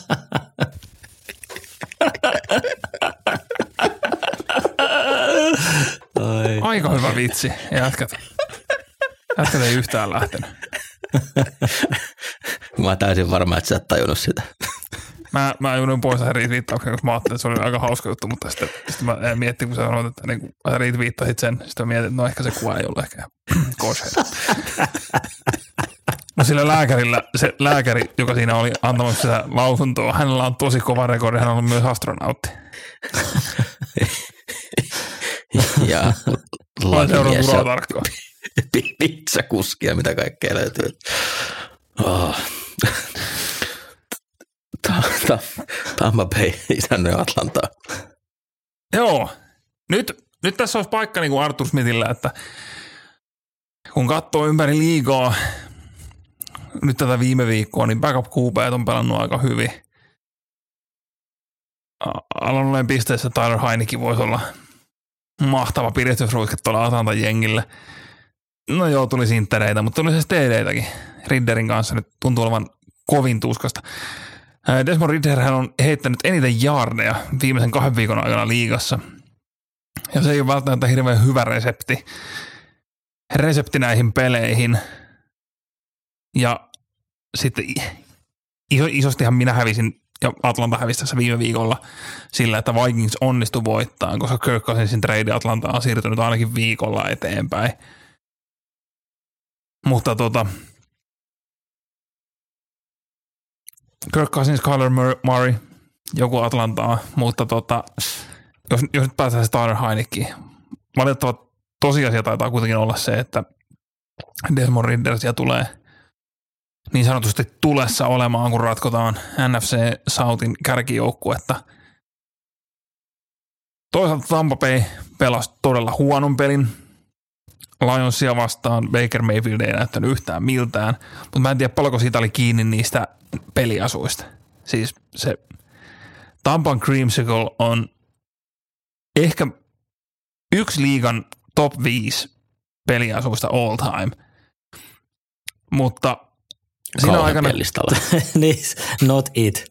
Ai. Aika hyvä vitsi. Jatkat. Jatkat ei yhtään lähtenyt. Mä oon täysin varma, että sä et tajunnut sitä. Mä, mä ajunnin pois tähän retweettaukseen, koska mä ajattelin, että se oli aika hauska juttu, mutta sitten, sitten mä mietin, kun sä sanoit, että niin, sä retweettasit sen, sitten mä mietin, että no ehkä se kuva ei ole ehkä kosher. No sillä lääkärillä, se lääkäri, joka siinä oli antamassa sitä lausuntoa, hänellä on tosi kova rekordi, hän on ollut myös astronautti. Ja lakimies ja pizzakuskia, mitä kaikkea löytyy. Oh. Tampa Bay isännöi Atlantaa. Joo. Nyt, nyt tässä olisi paikka niin kuin Arthur Smithillä, että kun katsoo ympäri liigaa nyt tätä viime viikkoa, niin backup Q B:t on pelannut aika hyvin. Alanolleen pisteessä Tyler Heinicke voisi olla mahtava piristysruiske tuolla Atlantan jengille. No joo, tuli sinttereitä, mutta tuli se T D:täkin Ridderin kanssa. Nyt tuntuu olevan kovin tuskasta. Desmond Ridder hän on heittänyt eniten jaardeja viimeisen kahden viikon aikana liigassa. Ja se ei ole välttämättä hirveän hyvä resepti. Resepti näihin peleihin. Ja sitten iso, isostihan minä hävisin ja Atlanta hävisi tässä viime viikolla sillä, että Vikings onnistui voittaa, koska Kirk Cousinsin trade Atlanta on siirtynyt ainakin viikolla eteenpäin. Mutta tota, Kirk Cousins, Kyler Murray, joku Atlantaa, mutta tota, jos, jos nyt päästään se Tyler Heinicke, valitettava tosiasia taitaa kuitenkin olla se, että Desmond Ridder siellä tulee niin sanotusti tulessa olemaan, kun ratkotaan N F C Southin kärkijoukkuetta. Toisaalta Tampa Bay pelasi todella huonon pelin. Lionsia vastaan Baker Mayfield ei näyttänyt yhtään miltään, mutta mä en tiedä paljonko siitä oli kiinni niistä peliasuista. Siis se Tampan Creamsicle on ehkä yksi liigan top viisi peliasuista all time, mutta siinä aikana not it.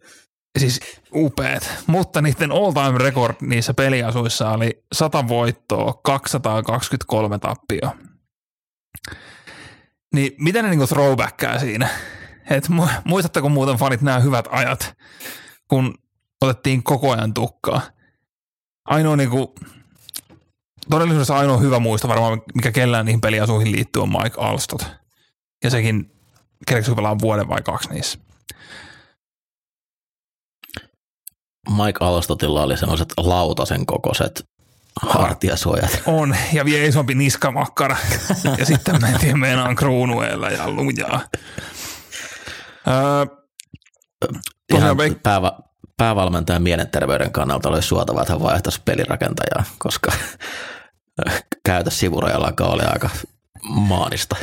Siis upeat, mutta niiden all-time record niissä peliasuissa oli sata voittoa, kaksisataakaksikymmentäkolme tappioa. Niin miten ne niinku throwbackkää siinä? Et muistatteko muuten fanit nämä hyvät ajat, kun otettiin koko ajan tukkaa? Ainoa niinku, todellisuudessa ainoa hyvä muisto varmaan, mikä kellään niihin peliasuihin liittyy on Mike Alstott. Ja sekin, kerreksi pelaa vuoden vai kaksi niissä. Mike Alstottilla oli semmoiset lautasen kokoiset hartiasuojat. On, ja vielä isompi niskamakkara. Ja sitten mä en tiedä, meinaan kruunueella ja lujaa. Öö, veik- pääva- päävalmentajan mielenterveyden kannalta oli suotavaa, että hän vaihtaisi pelirakentajaa, koska käytös sivurajallakaan oli aika maanista.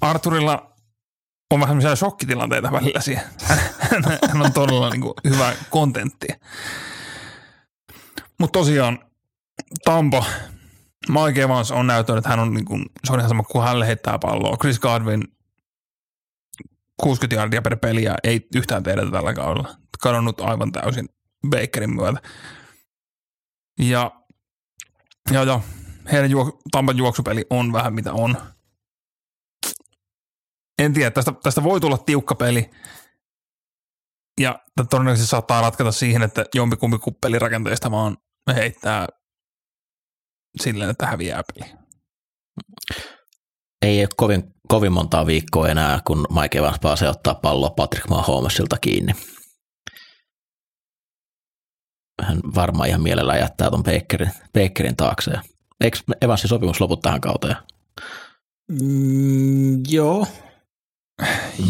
Arturilla on vähän sellaisia shokkitilanteita välillä siihen. Hän on todella niin kuin hyvä kontentti. Mutta tosiaan Tampa, Mike Evans on näyttänyt, että hän on niin kuin, se on ihan sama kuin hän heittää palloa. Chris Godwin kuusikymmentä yardia per peliä ei yhtään tehdä tällä kaudella. Kadonnut aivan täysin Bakerin myötä. Ja, ja, ja heidän juok, Tampan juoksupeli on vähän mitä on. En tiedä, tästä, tästä voi tulla tiukka peli ja todennäköisesti saattaa ratkata siihen, että jompikumpi pelirakenteista vaan heittää silleen, että häviää peli. Ei ole kovin, kovin montaa viikkoa enää, kun Mike Evans pääsee ottaa palloa Patrick Mahomesilta kiinni. Hän varmaan ihan mielellään jättää tuon Bakerin, Bakerin taakse. Eikö Evansin sopimus lopu tähän kauteen? Mm, joo.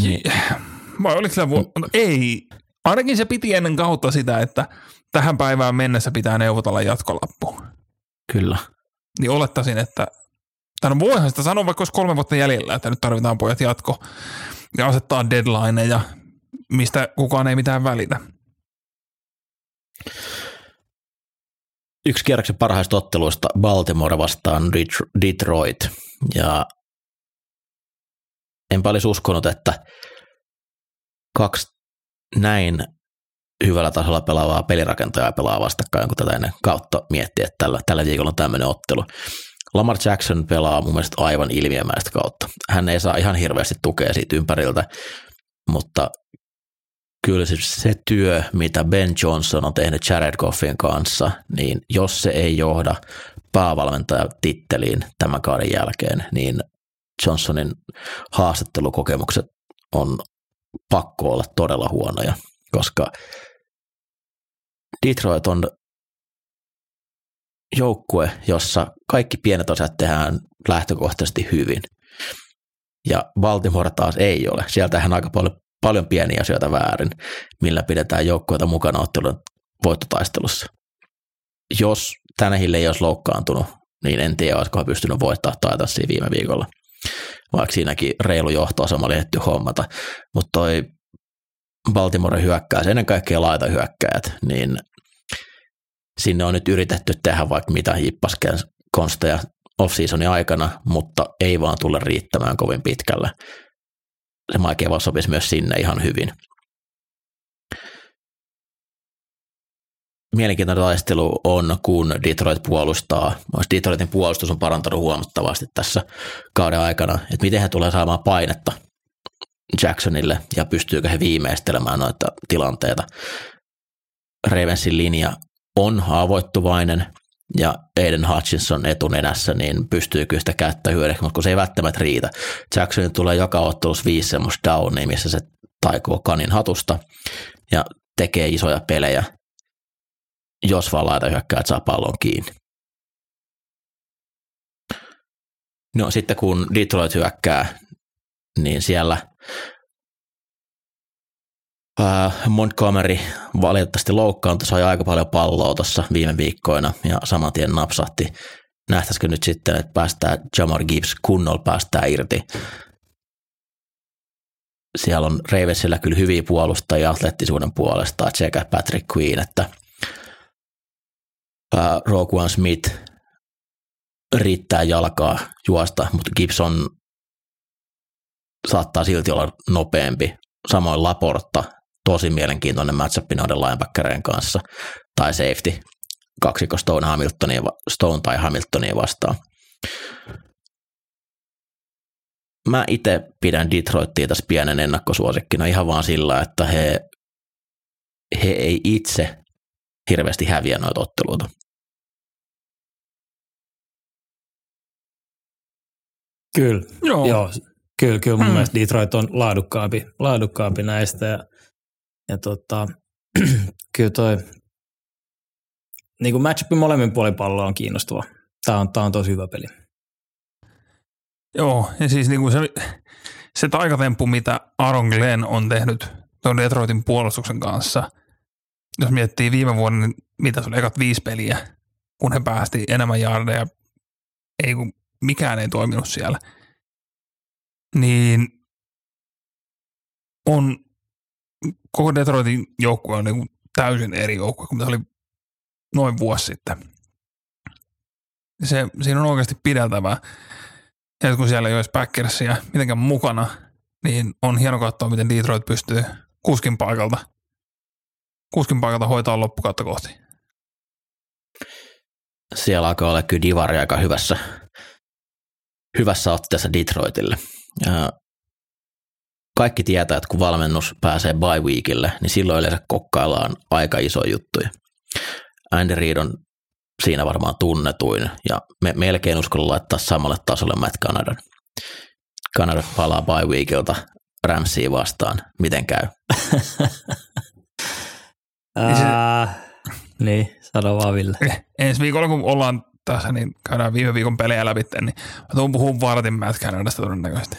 Yeah. Vai oliko sillä vu- no, ei. Ainakin se piti ennen kautta sitä, että tähän päivään mennessä pitää neuvotella jatkolappu. Kyllä. Niin olettaisin, että Tai no voihan sitä sanoa, vaikka olisi kolme vuotta jäljellä, että nyt tarvitaan pojat jatko ja asettaa deadlineja, mistä kukaan ei mitään välitä. Yksi kierroksen parhaista otteluista Baltimore vastaan Detroit. Ja enpä olisi uskonut, että kaksi näin hyvällä tasolla pelaavaa pelirakentajaa pelaa vastakkain, kun tätä ennen kautta miettii, että tällä, tällä viikolla on tämmöinen ottelu. Lamar Jackson pelaa mun mielestä aivan ilmiömäistä kautta. Hän ei saa ihan hirveästi tukea siitä ympäriltä, mutta kyllä se työ, mitä Ben Johnson on tehnyt Jared Goffin kanssa, niin jos se ei johda päävalmentajatitteliin tämän kauden jälkeen, niin Johnsonin haastattelukokemukset on pakko olla todella huonoja, koska Detroit on joukkue, jossa kaikki pienet osat tehdään lähtökohtaisesti hyvin. Ja Baltimore taas ei ole. Sieltähän aika paljon, paljon pieniä asioita väärin, millä pidetään joukkueita mukana ottelun voittotaistelussa. Jos Tannehille ei olisi loukkaantunut, niin en tiedä, olisiko hän pystynyt voittamaan taitaisiin viime viikolla. Vaikka siinäkin reilu johtoasema oli ehty hommata. Mutta toi Baltimore hyökkäys, ennen kaikkea laita hyökkäät, niin sinne on nyt yritetty tehdä vaikka mitä hiippasken konsteja off-seasonin aikana, mutta ei vaan tule riittämään kovin pitkälle. Se Mike Evans sopisi myös sinne ihan hyvin. Mielenkiintoinen taistelu on, kun Detroit puolustaa. Detroitin puolustus on parantanut huomattavasti tässä kauden aikana, että miten he tulee saamaan painetta Jacksonille ja pystyykö he viimeistelemään noita tilanteita. Ravensin linja on haavoittuvainen ja Aiden Hutchinson etunenässä, niin pystyy kyllä sitä käyttämään hyödyksi, mutta kun se ei välttämättä riitä. Jacksonin tulee joka ottelussa viisi semmoista downia, missä se taikoo kanin hatusta ja tekee isoja pelejä, jos vaan laita hyökkäät saa pallon kiinni. No sitten kun Detroit hyökkää, niin siellä Montgomery valitettavasti loukkaantui, sai aika paljon palloa tuossa viime viikkoina ja saman tien napsahti. Nähtäisikö nyt sitten, että päästään Jamar Gibbs kunnolla päästään irti. Siellä on Ravensillä kyllä hyviä puolustajia atleettisuuden puolesta sekä Patrick Queen että Roquan Smith riittää jalkaa juosta, mutta Gibbs on, saattaa silti olla nopeampi. Samoin Laporta, tosi mielenkiintoinen match-up noiden linebackerien kanssa, tai safety, kaksikko Stone, Hamiltonia, Stone tai Hamiltonia vastaan. Mä itse pidän Detroitia tässä pienen ennakkosuosikkina ihan vaan sillä, että he, he ei itse hirveästi häviä noita otteluita. Kyllä, joo. joo. Kyllä, kyllä mun mm. mielestä Detroit on laadukkaampi, laadukkaampi näistä ja, ja tota, kyllä toi niin matchupi molemmin puolin palloa on kiinnostava. Tämä on, on tosi hyvä peli. Joo, ja siis niin se, se taikatemppu, mitä Aaron Glenn on tehnyt tuon Detroitin puolustuksen kanssa, jos miettii viime vuonna, niin mitä se oli ekat viisi peliä, kun he päästi enemmän jaardeja, ei kun mikään ei toiminut siellä. Niin on koko Detroitin joukkue on niin täysin eri joukkue kuin mitä oli noin vuosi sitten. Se, siinä on oikeasti pideltävää. Ja kun siellä ei olisi Packersia mitenkään mukana, niin on hieno katsoa, miten Detroit pystyy kuskin paikalta, kuskin paikalta hoitaa loppukautta kohti. Siellä alkaa olla kyllä divari aika hyvässä, hyvässä otteessa Detroitille. Ja kaikki tietää, että kun valmennus pääsee bye weekille, niin silloin yleensä kokkaillaan aika isoja juttuja. Andy Reid on siinä varmaan tunnetuin, ja me melkein uskalla laittaa samalle tasolle Matt Canadan. Canada palaa bye weekilta Ramsia vastaan. Miten käy? Ää, niin, sano vaan Ville. Ensi viikolla, kun ollaan tässä, niin käydään viime viikon pelejä läpi, niin mä tuun puhumaan vartin mätkäänästä todennäköisesti.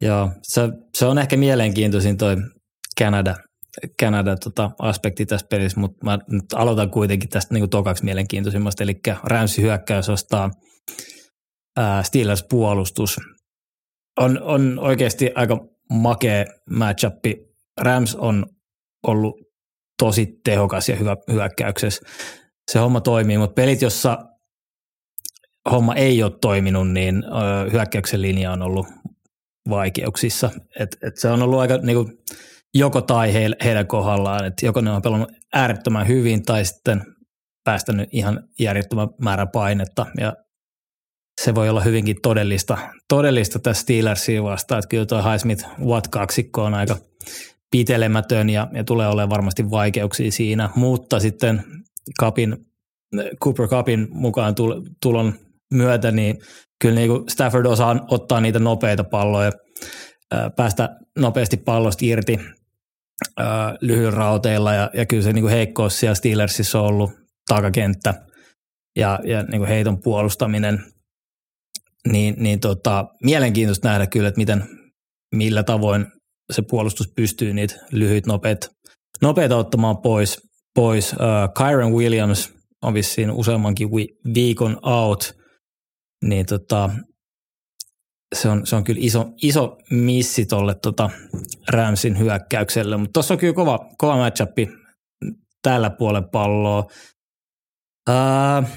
Joo, se, se on ehkä mielenkiintoisin toi Kanada, Kanada tota, aspekti tässä pelissä, mutta mä nyt aloitan kuitenkin tästä niin kuin tokaksi mielenkiintoisimmasta, eli Ramsin hyökkäys ostaa Steelers-puolustus. On, on oikeasti aika makea match-up. Rams on ollut tosi tehokas ja hyvä hyökkäyksessä. Se homma toimii, mutta pelit, jossa homma ei ole toiminut, niin ö, hyökkäyksen linja on ollut vaikeuksissa. Et, et se on ollut aika niinku, joko tai heillä, heidän kohdallaan, että joko ne on pelannut äärettömän hyvin tai sitten päästänyt ihan järjettömän määrän painetta. Ja se voi olla hyvinkin todellista, todellista tässä Steelersia vastaan, että kyllä tuo Highsmith-Watt-kaksikko on aika pitelemätön ja, ja tulee olemaan varmasti vaikeuksia siinä, mutta sitten Cupin, Cooper Cupin mukaan tulon myötä, niin kyllä niin kuin Stafford osaa ottaa niitä nopeita palloja, päästä nopeasti pallosta irti lyhyillä rauteilla ja, ja kyllä se niin kuin heikkous siellä Steelersissa on ollut takakenttä ja, ja niin kuin heiton puolustaminen, niin, niin tota, mielenkiintoista nähdä kyllä, että miten, millä tavoin se puolustus pystyy niitä lyhyitä nopeita, nopeita ottamaan pois. pois. Uh, Kyren Williams on vissiin useammankin viikon out, niin tota, se, on, se on kyllä iso, iso missi tuolle tota Ramsin hyökkäykselle, mutta tuossa on kyllä kova, kova matchup tällä puolen palloa. Uh,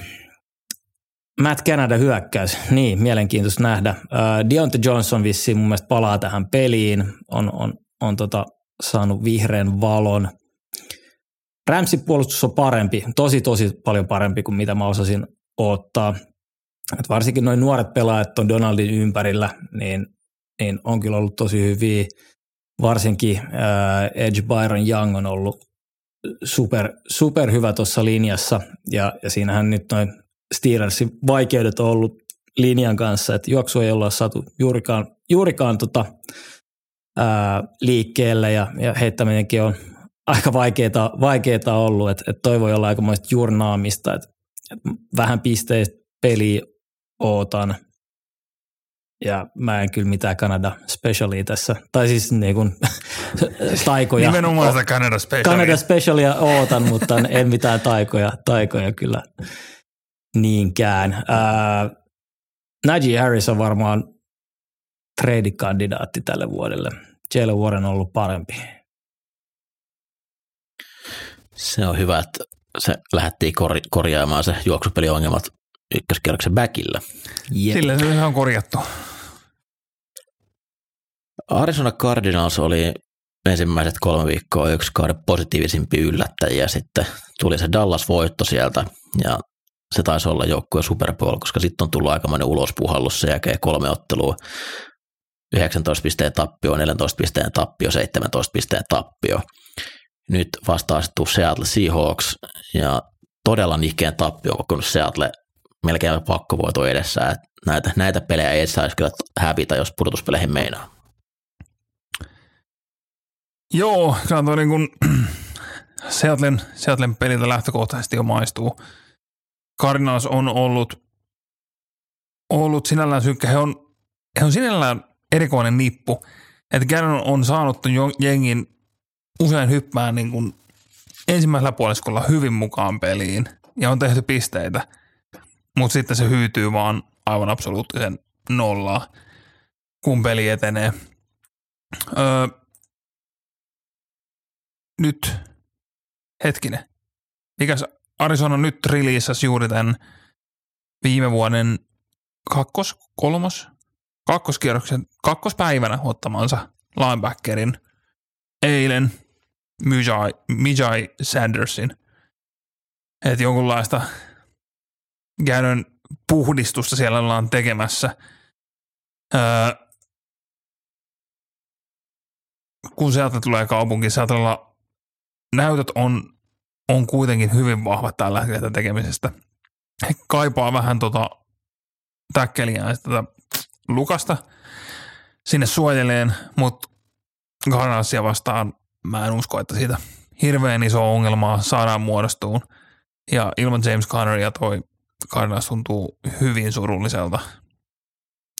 Matt Canada hyökkäys, niin mielenkiintoista nähdä. Uh, Deontay Johnson vissiin mun mielestä palaa tähän peliin, on, on, on tota, saanut vihreän valon. Ramsin puolustus on parempi, tosi tosi paljon parempi kuin mitä mä osasin odottaa. Et varsinkin noin nuoret pelaajat on Donaldin ympärillä, niin, niin on kyllä ollut tosi hyviä. Varsinkin ää, Edge Byron Young on ollut super, super hyvä tuossa linjassa ja, ja siinähän nyt noin Steelersin vaikeudet on ollut linjan kanssa, että juoksua ei olla saatu juurikaan, juurikaan tota, ää, liikkeelle ja, ja heittäminenkin on aika vaikeaa, vaikeaa ollut, että et toi voi olla aikamoista jurnaamista, että et vähän pisteistä peliä ootan ja mä en kyllä mitään Kanada specialia tässä, tai siis niin kuin taikoja. Nimenomaan sitä Kanada specialia. Kanada specialia ootan, mutta en mitään taikoja, taikoja kyllä niinkään. Äh, Najee Harris on varmaan trade-kandidaatti tälle vuodelle. Jalen Warren on ollut parempi. Se on hyvä, että se lähdettiin kor- korjaamaan se juoksupeliongelmat ykköskierroksen backillä. Yep. Sillä se on korjattu. Arizona Cardinals oli ensimmäiset kolme viikkoa yksi kauden positiivisimpia yllättäjiä. Sitten tuli se Dallas-voitto sieltä ja se taisi olla joukkueen Super Bowl, koska sitten on tullut aikamoinen ulospuhallus sen jälkeen kolme ottelua. yhdeksäntoista pisteen tappio, neljätoista pisteen tappio, seitsemäntoista pisteen tappio. Nyt vastaan asettuu Seattle Seahawks ja todella nihkeen tappio, kun Seattle melkein pakkovoitto edessä. Että näitä, näitä pelejä ei saisi kyllä hävitä, jos pudotuspeleihin meinaa. Joo, kyllä tuo niin kuin Seattlen, Seattlen peliltä lähtökohtaisesti jo maistuu. Cardinals on ollut, ollut sinällään synkkä. He on, he on sinällään erikoinen nippu. Että Gannon on saanut jengin usein hyppää niin kuin ensimmäisellä puoliskolla hyvin mukaan peliin ja on tehty pisteitä, mutta sitten se hyytyy vaan aivan absoluuttisen nollaan, kun peli etenee. Öö, nyt, hetkinen, mikäs Arizona nyt releasasi juuri tämän viime vuoden kakkos, kolmos, kakkoskierroksen, kakkospäivänä ottamansa linebackerin eilen Mijai, Mijai Sandersin, että jonkunlaista käynnön puhdistusta siellä ollaan tekemässä. Öö, kun sieltä tulee kaupunki, saatella näytöt on, on kuitenkin hyvin vahvat tällä hetkellä tekemisestä. He kaipaa vähän tota täkkeliä tätä Lukasta sinne suojeleen, mutta Cardinalsia vastaan mä en usko, että siitä hirveän iso ongelmaa saadaan muodostuun. Ja ilman James Conneria toi Cardinals tuntuu hyvin surulliselta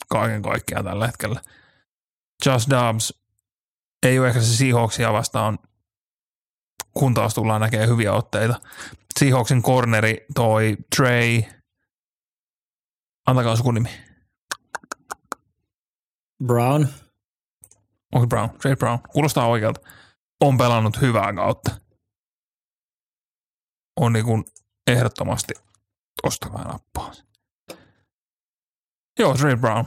kaiken kaikkiaan tällä hetkellä. Josh Dobbs ei ole ehkä se Seahawksia vastaan, kun taas tullaan näkemään hyviä otteita. Seahawksin corneri toi Trey, antakaa sukunimi, Brown. Onko Brown? Jay Brown. Kuulostaa oikealta. On pelannut hyvää kautta. On niin kuin ehdottomasti ostakaa nappaa. Joo, Jay Brown.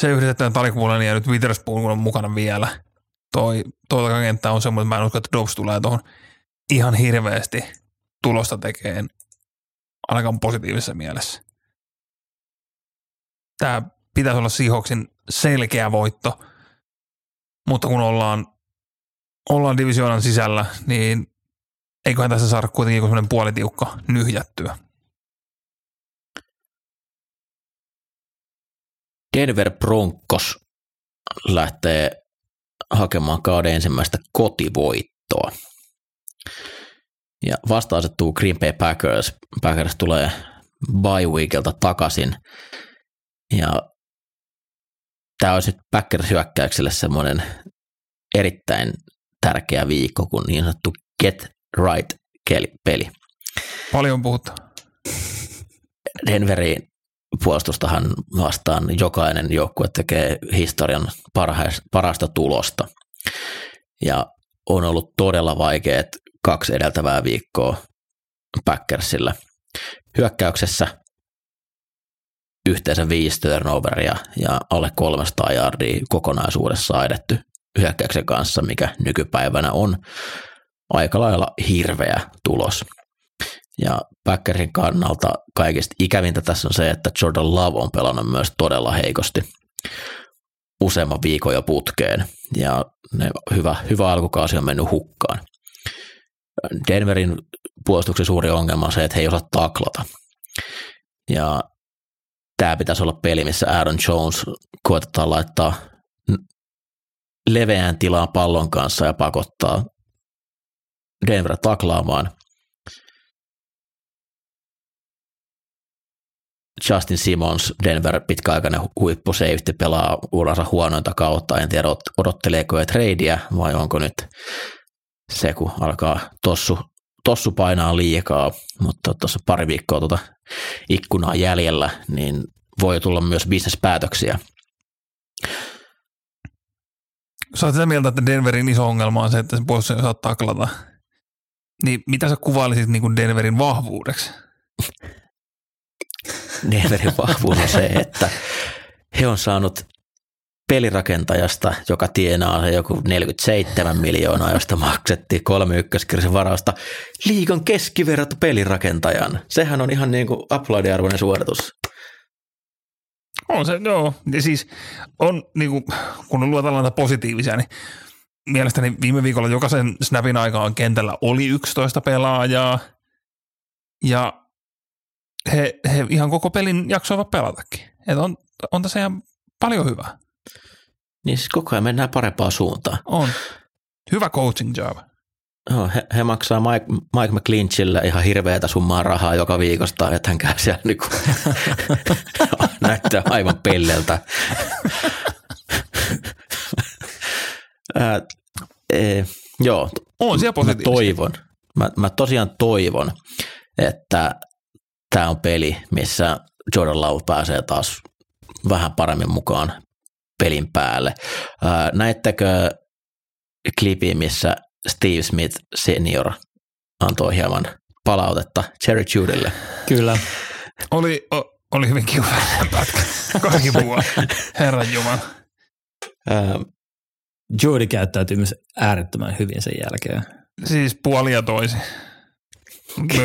Se yhdistetään Talikuulani ja nyt Witherspoon on mukana vielä. Toi toivotakaan kenttä on semmoinen, että mä en usko, että Dobbs tulee tuohon ihan hirveästi tulosta tekeen ainakaan positiivisessa mielessä. Tää pitäisi olla Seahawksin selkeä voitto, mutta kun ollaan, ollaan divisioonan sisällä, niin eiköhän tässä saada kuitenkin semmoinen puolitiukka nyhjättyä. Denver Broncos lähtee hakemaan kauden ensimmäistä kotivoittoa. Ja vastaan asettuu Green Bay Packers. Packers tulee bye weekelta takaisin. Ja tämä olisi Packers-hyökkäykselle semmoinen erittäin tärkeä viikko, kun niin sanottu get right peli. Paljon puhutaan. Denverin puolustustahan vastaan jokainen joukkue tekee historian parhaista, parasta tulosta. Ja on ollut todella vaikeat kaksi edeltävää viikkoa Packersillä. Hyökkäyksessä yhteensä viisi turnoveria ja alle kolmesataa yardia kokonaisuudessa edetty hyökkäyksen kanssa, mikä nykypäivänä on aika lailla hirveä tulos. Ja Packersin kannalta kaikista ikävintä tässä on se, että Jordan Love on pelannut myös todella heikosti useamman viikon jo putkeen, ja ne hyvä, hyvä alkukausi on mennyt hukkaan. Denverin puolustuksen suuri ongelma on se, että he ei osaa taklata. Ja tämä pitäisi olla peli, missä Aaron Jones koetetaan laittaa leveään tilaan pallon kanssa ja pakottaa Denver taklaamaan. Justin Simmons, Denver pitkäaikainen huippu safety, pelaa uransa huonointa kautta. En tiedä, odotteleeko he tradea vai onko nyt se, kun alkaa tossu, tossu painaa liikaa, mutta tuossa pari viikkoa tuota ikkunaa jäljellä, niin voi tulla myös bisnespäätöksiä. Sä oot sitä mieltä, että Denverin iso ongelma on se, että sen puolustus ei osaa taklata. Niin mitä sä kuvailisit niin kuin Denverin vahvuudeksi? Denverin vahvuus on se, että he on saanut pelirakentajasta, joka tienaa se joku neljäkymmentäseitsemän miljoonaa, josta maksettiin kolme ykköskirsin varausta, liigan keskiverrat pelirakentajan. Sehän on ihan niin kuin aplaudiarvoinen suoritus. On se, joo. Ja siis on, niin kuin, kun luetellaan positiivisia, niin mielestäni viime viikolla jokaisen snapin aikaan kentällä oli yksitoista pelaajaa, ja he, he ihan koko pelin jaksoivat pelatakin. Että on, on tässä ihan paljon hyvää. Niin siis koko ajan mennään parempaan suuntaan. On. Hyvä coaching job. No, he, he maksaa Mike, Mike McClinchille ihan hirveätä summaa rahaa joka viikosta, että hän käy siellä niin kuin näyttää aivan pelleltä. äh, e, joo. On siellä positiivista. Mä toivon, mä, mä tosiaan toivon, että tämä on peli, missä Jordan Love pääsee taas vähän paremmin mukaan pelin päälle. Näittekö klipi, missä Steve Smith senior antoi hieman palautetta Jerry Judelle? Kyllä. Oli, o, oli hyvin kiva pätkä. Kaikki puhua. Herranjumala. Judy käyttäytyy myös äärettömän hyvin sen jälkeen. Siis puoli ja toisi.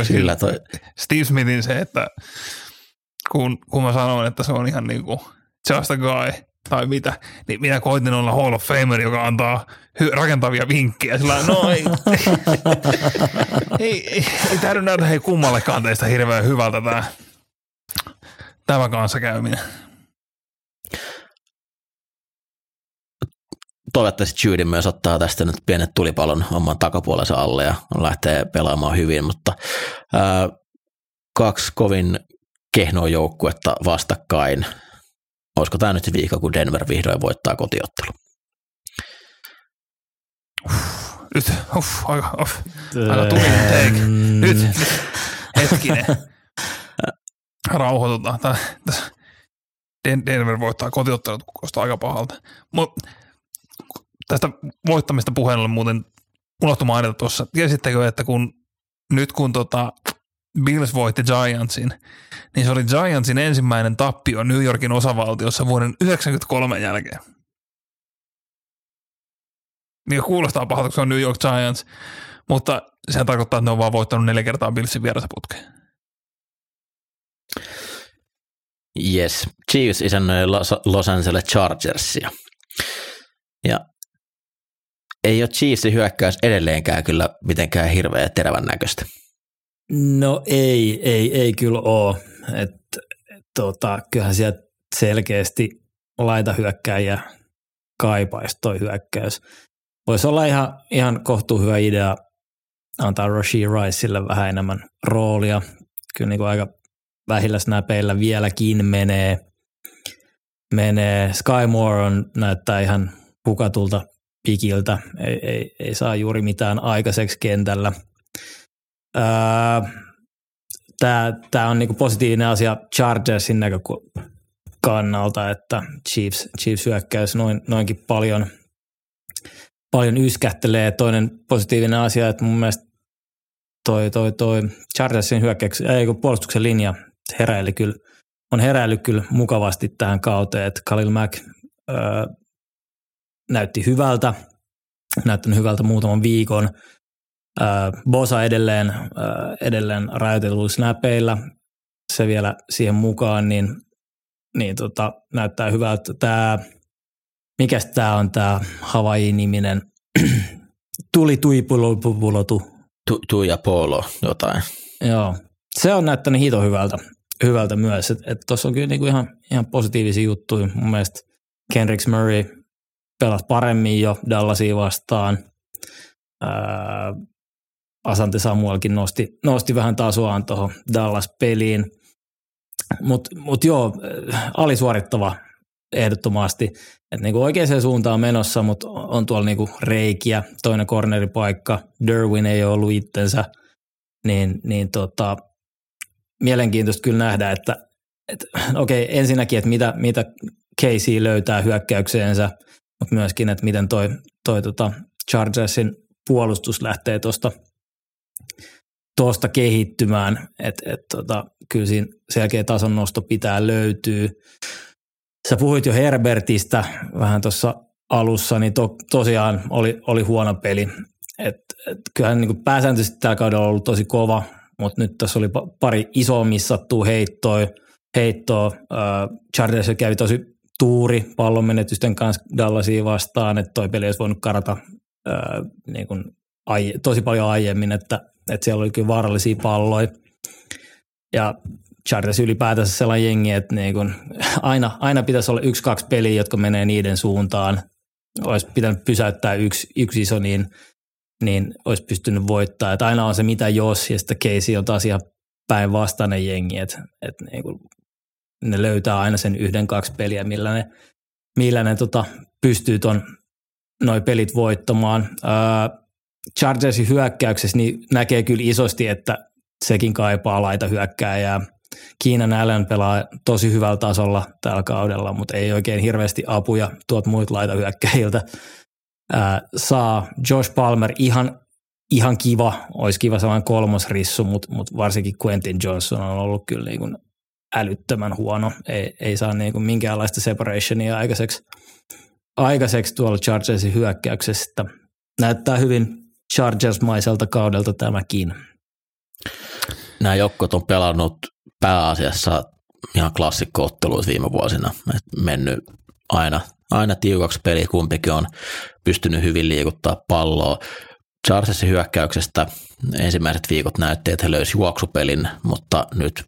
Kyllä toi. Steve Smithin se, että kun, kun mä sanon, että se on ihan niinku just a guy, tai mitä, niin minä koitin olla Hall of Famer, joka antaa hy- rakentavia vinkkejä. Sillä no ei, ei, ei, ei täydy näytä hei kummallekaan teistä hirveän hyvältä tämä, tämä kanssakäyminen. Toivottavasti Judy myös ottaa tästä nyt pienet tulipalon oman takapuolensa alle ja lähtee pelaamaan hyvin, mutta ää, kaksi kovin kehnoa joukkuetta vastakkain. Olisiko tämä nyt se viikko, kun Denver vihdoin voittaa kotiottelu? Nyt, uff, aika, uff, aika tuli, eikö? Nyt, hetkinen. Rauhoitutaan. Denver voittaa kotiottelut, kuulostaa aika pahalta. Mutta tästä voittamista puheen ollen muuten unohtui mainita tuossa. Tiesittekö, että kun nyt kun tota Bills voitti Giantsin, niin se oli Giantsin ensimmäinen tappio New Yorkin osavaltiossa vuoden yhdeksänkymmentäkolme jälkeen. Niin kuulostaa pahalta, kun se on New York Giants, mutta sehän tarkoittaa, että ne on vaan voittanut neljä kertaa Billsin vierasaputkeen. Yes, Chiefs isännöi Los Angeles Chargersia. Ja ei ole Chiefsin hyökkäys edelleenkään kyllä mitenkään hirveä terävän näköistä. No ei, ei, ei kyllä ole. Et, et, tota, kyllähän sieltä selkeästi laitahyökkääjä kaipaisi toi hyökkäys. Voisi olla ihan, ihan kohtuu hyvä idea antaa Rashee Riceille vähän enemmän roolia. Kyllä niin kuin aika vähillä snäpeillä vieläkin menee. menee. Sky Moore on, näyttää ihan hukatulta pikiltä. Ei, ei, ei saa juuri mitään aikaiseksi kentällä. Öö, Tämä on niinku positiivinen asia Chargersin näkökannalta, että Chiefs, Chiefs hyökkäys noin, noinkin paljon, paljon yskähtelee. Toinen positiivinen asia, että mun mielestä toi, toi, toi Chargersin hyökkäys, ei kun puolustuksen linja heräili kyllä, on heräillyt kyllä mukavasti tähän kauteen, että Khalil Mack öö, näytti hyvältä, näyttänyt hyvältä muutaman viikon. Bosa edelleen, edelleen rajoitetuilla snäpeillä, se vielä siihen mukaan, niin, niin tota, näyttää hyvältä. Tämä, mikäs tämä on tämä Hawaii-niminen? Tuli tuipulotu. Tu, tuija polo, jotain. Joo, se on näyttänyt hito hyvältä, hyvältä myös. Tuossa on kyllä niinku ihan, ihan positiivisia juttuja. Mun mielestä Kendrick Murray pelasi paremmin jo Dallasia vastaan. Ää, Asante Samuelkin nosti, nosti vähän tasoaan tuohon Dallas-peliin, mutta mut joo, alisuorittava ehdottomasti, että niinku oikeaan suuntaan menossa, mutta on tuolla niinku reikiä, toinen corneripaikka, Derwin ei ole ollut itsensä, niin, niin tota, mielenkiintoista kyllä nähdä, että et, okei, okay, ensinnäkin, että mitä, mitä Casey löytää hyökkäykseensä, mutta myöskin, että miten toi, toi tota Chargersin puolustus lähtee tuosta tuosta kehittymään, että et, tota, kyllä siinä selkeä tason nosto pitää löytyä. Sä puhuit jo Herbertistä vähän tuossa alussa, niin to, tosiaan oli, oli huono peli. Et, et, kyllähän niin pääsääntöisesti tällä kaudella on ollut tosi kova, mutta nyt tässä oli pari isoa missattua heittoa. heittoa. Chargers kävi tosi tuuri pallonmenetysten kanssa Dallasia vastaan, että toi peli olisi voinut karata Öö, niin kuin aie, tosi paljon aiemmin, että, että siellä oli kyllä vaarallisia palloja. Ja Chargers ylipäätänsä sellainen jengi, että niin kuin aina, aina pitäisi olla yksi, kaksi peliä, jotka menee niiden suuntaan. Olisi pitänyt pysäyttää yksi, yksi iso, niin, niin olisi pystynyt voittamaan. Että aina on se mitä jos, ja sitten Casey on taas ihan päinvastainen jengi, että, että niin kuin ne löytää aina sen yhden, kaksi peliä, millä ne, millä ne tota, pystyy ton noi pelit voittamaan. Chargersin hyökkäyksessä niin näkee kyllä isosti, että sekin kaipaa laitahyökkääjää. Keenan Allen pelaa tosi hyvällä tasolla tällä kaudella, mutta ei oikein hirveästi apuja tuot muut laitahyökkääjiltä. Saa Josh Palmer ihan, ihan kiva, olisi kiva sellainen kolmosrissu, mutta mut varsinkin Quentin Johnson on ollut kyllä niin kuin älyttömän huono. Ei, ei saa niin kuin minkäänlaista separationia aikaiseksi. Aikaiseksi tuolla Chargersin hyökkäyksestä. Näyttää hyvin Chargers-maiselta kaudelta tämäkin. Nämä joukkueet on pelannut pääasiassa ihan klassikko-otteluita viime vuosina. Et mennyt aina, aina tiukaksi peli, kumpikin on pystynyt hyvin liikuttaa palloa. Chargersin hyökkäyksestä ensimmäiset viikot näytti, että he löysivät juoksupelin, mutta nyt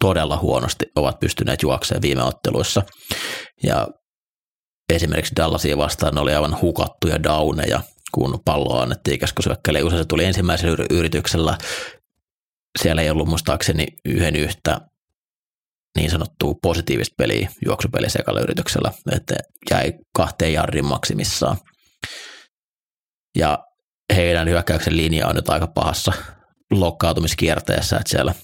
todella huonosti ovat pystyneet juoksemaan viime otteluissa. Ja esimerkiksi Dallasia vastaan ne oli aivan hukattuja downeja, kun palloa annettiin keskusyökkäille. Usein se tuli ensimmäisellä yrityksellä. Siellä ei ollut muistaakseni yhden yhtä niin sanottua positiivista peliä juoksupelissä ekalla yrityksellä, että jäi kahteen jarrin maksimissaan. Ja heidän hyökkäyksen linja on nyt aika pahassa loukkaantumiskierteessä, että siellä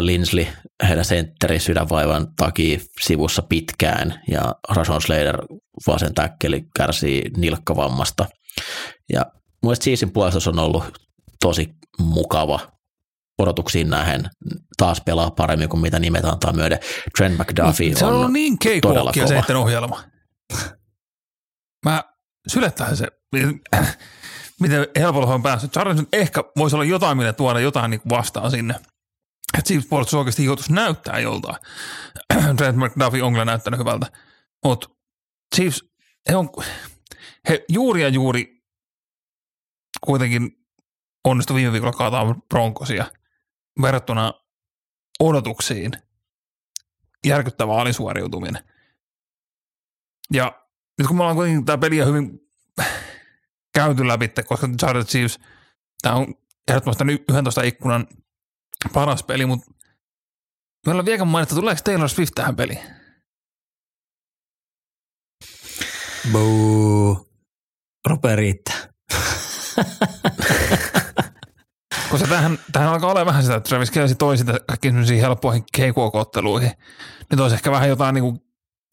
Linsley heidän sentteri sydänvaivan takia sivussa pitkään ja Rashawn Slater vasen täkkeli kärsii nilkkavammasta. Ja mun mielestä season puolustus on ollut tosi mukava odotuksiin nähen. Taas pelaa paremmin kuin mitä nimet antaa myöden. Trent McDuffie on, on niin todella kova. Se on niin ohjelma. Mä sylättähän se, miten helpolla on päässyt. Charleston ehkä voisi olla jotain, millä tuoda jotain niin vastaan sinne. Että Chiefs puolustus oikeasti joutuisi näyttää joltain. Trent McDuffie on kyllä näyttänyt hyvältä. Mutta Chiefs, he, on, he juuri ja juuri kuitenkin onnistui viime viikolla kaataan Broncosia verrattuna odotuksiin. Järkyttävä alisuoriutuminen. Ja nyt kun me ollaan kuitenkin tämä peliä hyvin käyty läpi, koska Charlotte Chiefs, tämä on ehdottomasti yksitoista ikkunan paras peli, mutta me ollaan vieläkään mainittu, tuleeko Taylor Swift tähän peliin? Buu. Rupee riittää. Koska tähän, tähän alkaa olla vähän sitä, että Travis Kelsey toi sitä kaikki sellaisiin helppoihin keikuokotteluihin. Nyt olisi ehkä vähän jotain niin kuin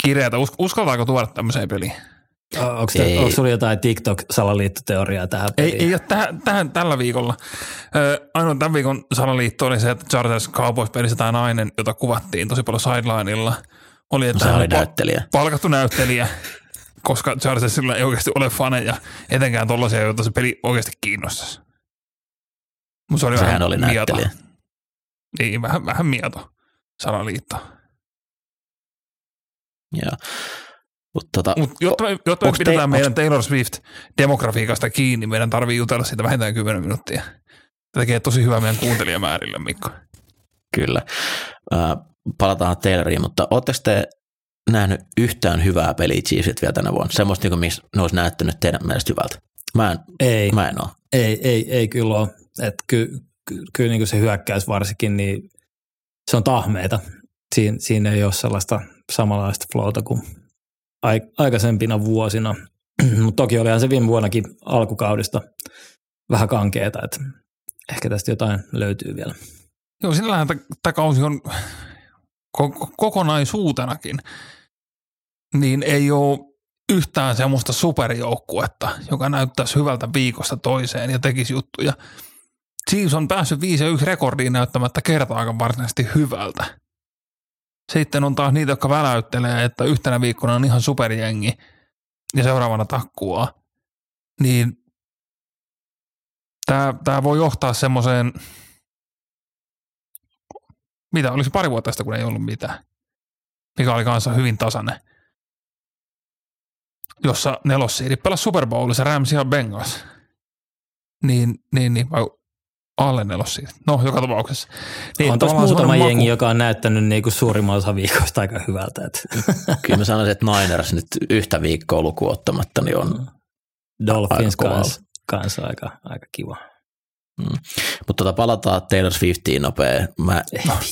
kireätä. Uskaltaako tuoda tämmöiseen peliin? Onko sinulla jotain TikTok-salaliittoteoriaa tähän peliin? Ei, ei ole tähän, tähän tällä viikolla. Ö, ainoa tämän viikon salaliitto oli se, että Chargers Cowboys-pelissä tämä nainen, jota kuvattiin tosi paljon sidelineilla, oli, että hän oli näyttelijä. Palkattu näyttelijä, koska Chargersilla ei oikeasti ole faneja, etenkään tollaisia, joita se peli oikeasti kiinnostaisi. Mut se oli sehän vähän oli mieto. Näyttelijä. Ei, vähän, vähän mieto salaliitto. Joo. Mut tota, Mut jotta me, jotta me pidetään te, meidän onks... Taylor Swift-demografiikasta kiinni, meidän tarvii jutella siitä vähintään kymmenen minuuttia. Tekee tosi hyvää meidän kuuntelijamäärille, Mikko. Kyllä. Uh, palataan Tayloriin, mutta ootteko te nähnyt yhtään hyvää peliä Chiefsit vielä tänä vuonna? Semmoista, niin missä ne olisi näyttänyt teidän mielestä hyvältä. Mä en, ei, mä en ole. Ei, ei, ei kyllä ole. Että kyllä ky, ky, niin se hyökkäys varsinkin, niin se on tahmeita. Siin, siinä ei ole sellaista samanlaista flowta kuin aikaisempina vuosina, mutta toki olihan se viime vuonnakin alkukaudesta vähän kankeeta, että ehkä tästä jotain löytyy vielä. Joo, sillähän tämä kausi on ko- kokonaisuutenakin, niin ei ole yhtään semmoista superjoukkuetta, joka näyttäisi hyvältä viikosta toiseen ja tekisi juttuja. Chiefs on päässyt viisi ja yksi rekordiin näyttämättä kertaakaan varsinaisesti hyvältä. Sitten on taas niitä, jotka väläyttelee, että yhtenä viikkona on ihan superjengi ja seuraavana takkuaa. Niin tää, tää voi johtaa semmoiseen, mitä olisi pari vuotta tästä, kun ei ollut mitään, mikä oli kanssa hyvin tasainen, jossa nelossiidit pelasi Super Bowlissa Rams ja Bengals. Niin, niin, niin. Alle nelossiin. No, joka tapauksessa. Niin, on tuossa muutama jengi, maku. joka on näyttänyt niinku suurimman osa viikosta aika hyvältä. Kyllä mä sanoisin, että Niners nyt yhtä viikkoa lukuun ottamatta, niin on Dolphins kanssa kans aika, aika kiva. Mm. Mutta tota, palataan Taylor Swiftiin nopea. Mä,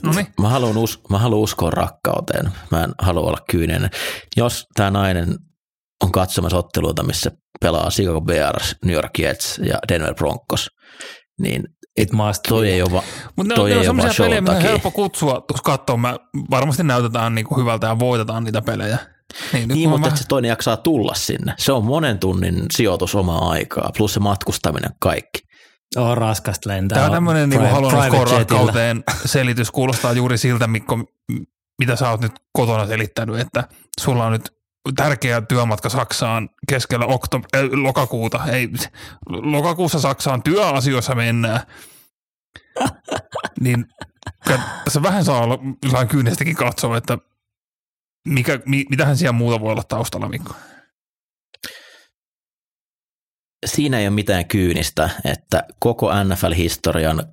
no, niin. mä haluan us, uskoa rakkauteen. Mä en halua olla kyyninen. Jos tää nainen on katsomassa otteluita, missä pelaa Chicago Bears, New York Jets ja Denver Broncos, niin it must toi be. Ei ole va- Mutta ne, ne on semmoisia pelejä, mitä on helppo kutsua, jos katsoo, mä varmasti näytetään niinku hyvältä ja voitetaan niitä pelejä. Niin, niin mutta mä... se toinen jaksaa tulla sinne. Se on monen tunnin sijoitus omaa aikaa, plus se matkustaminen kaikki. On raskasta lentää. Tämä on tämmöinen niinku haluan korrakauteen selitys. Kuulostaa juuri siltä, Mikko, mitä sä oot nyt kotona selittänyt, että sulla on nyt tärkeä työmatka Saksaan keskellä okto- äh, lokakuuta. Ei, lokakuussa Saksaan työasioissa mennään. Niin tässä vähän saa olla jollain kyynestäkin katsoa, että mikä, mi, mitähän siellä muuta voi olla taustalla, Mikko? Siinä ei ole mitään kyynistä, että koko N F L-historian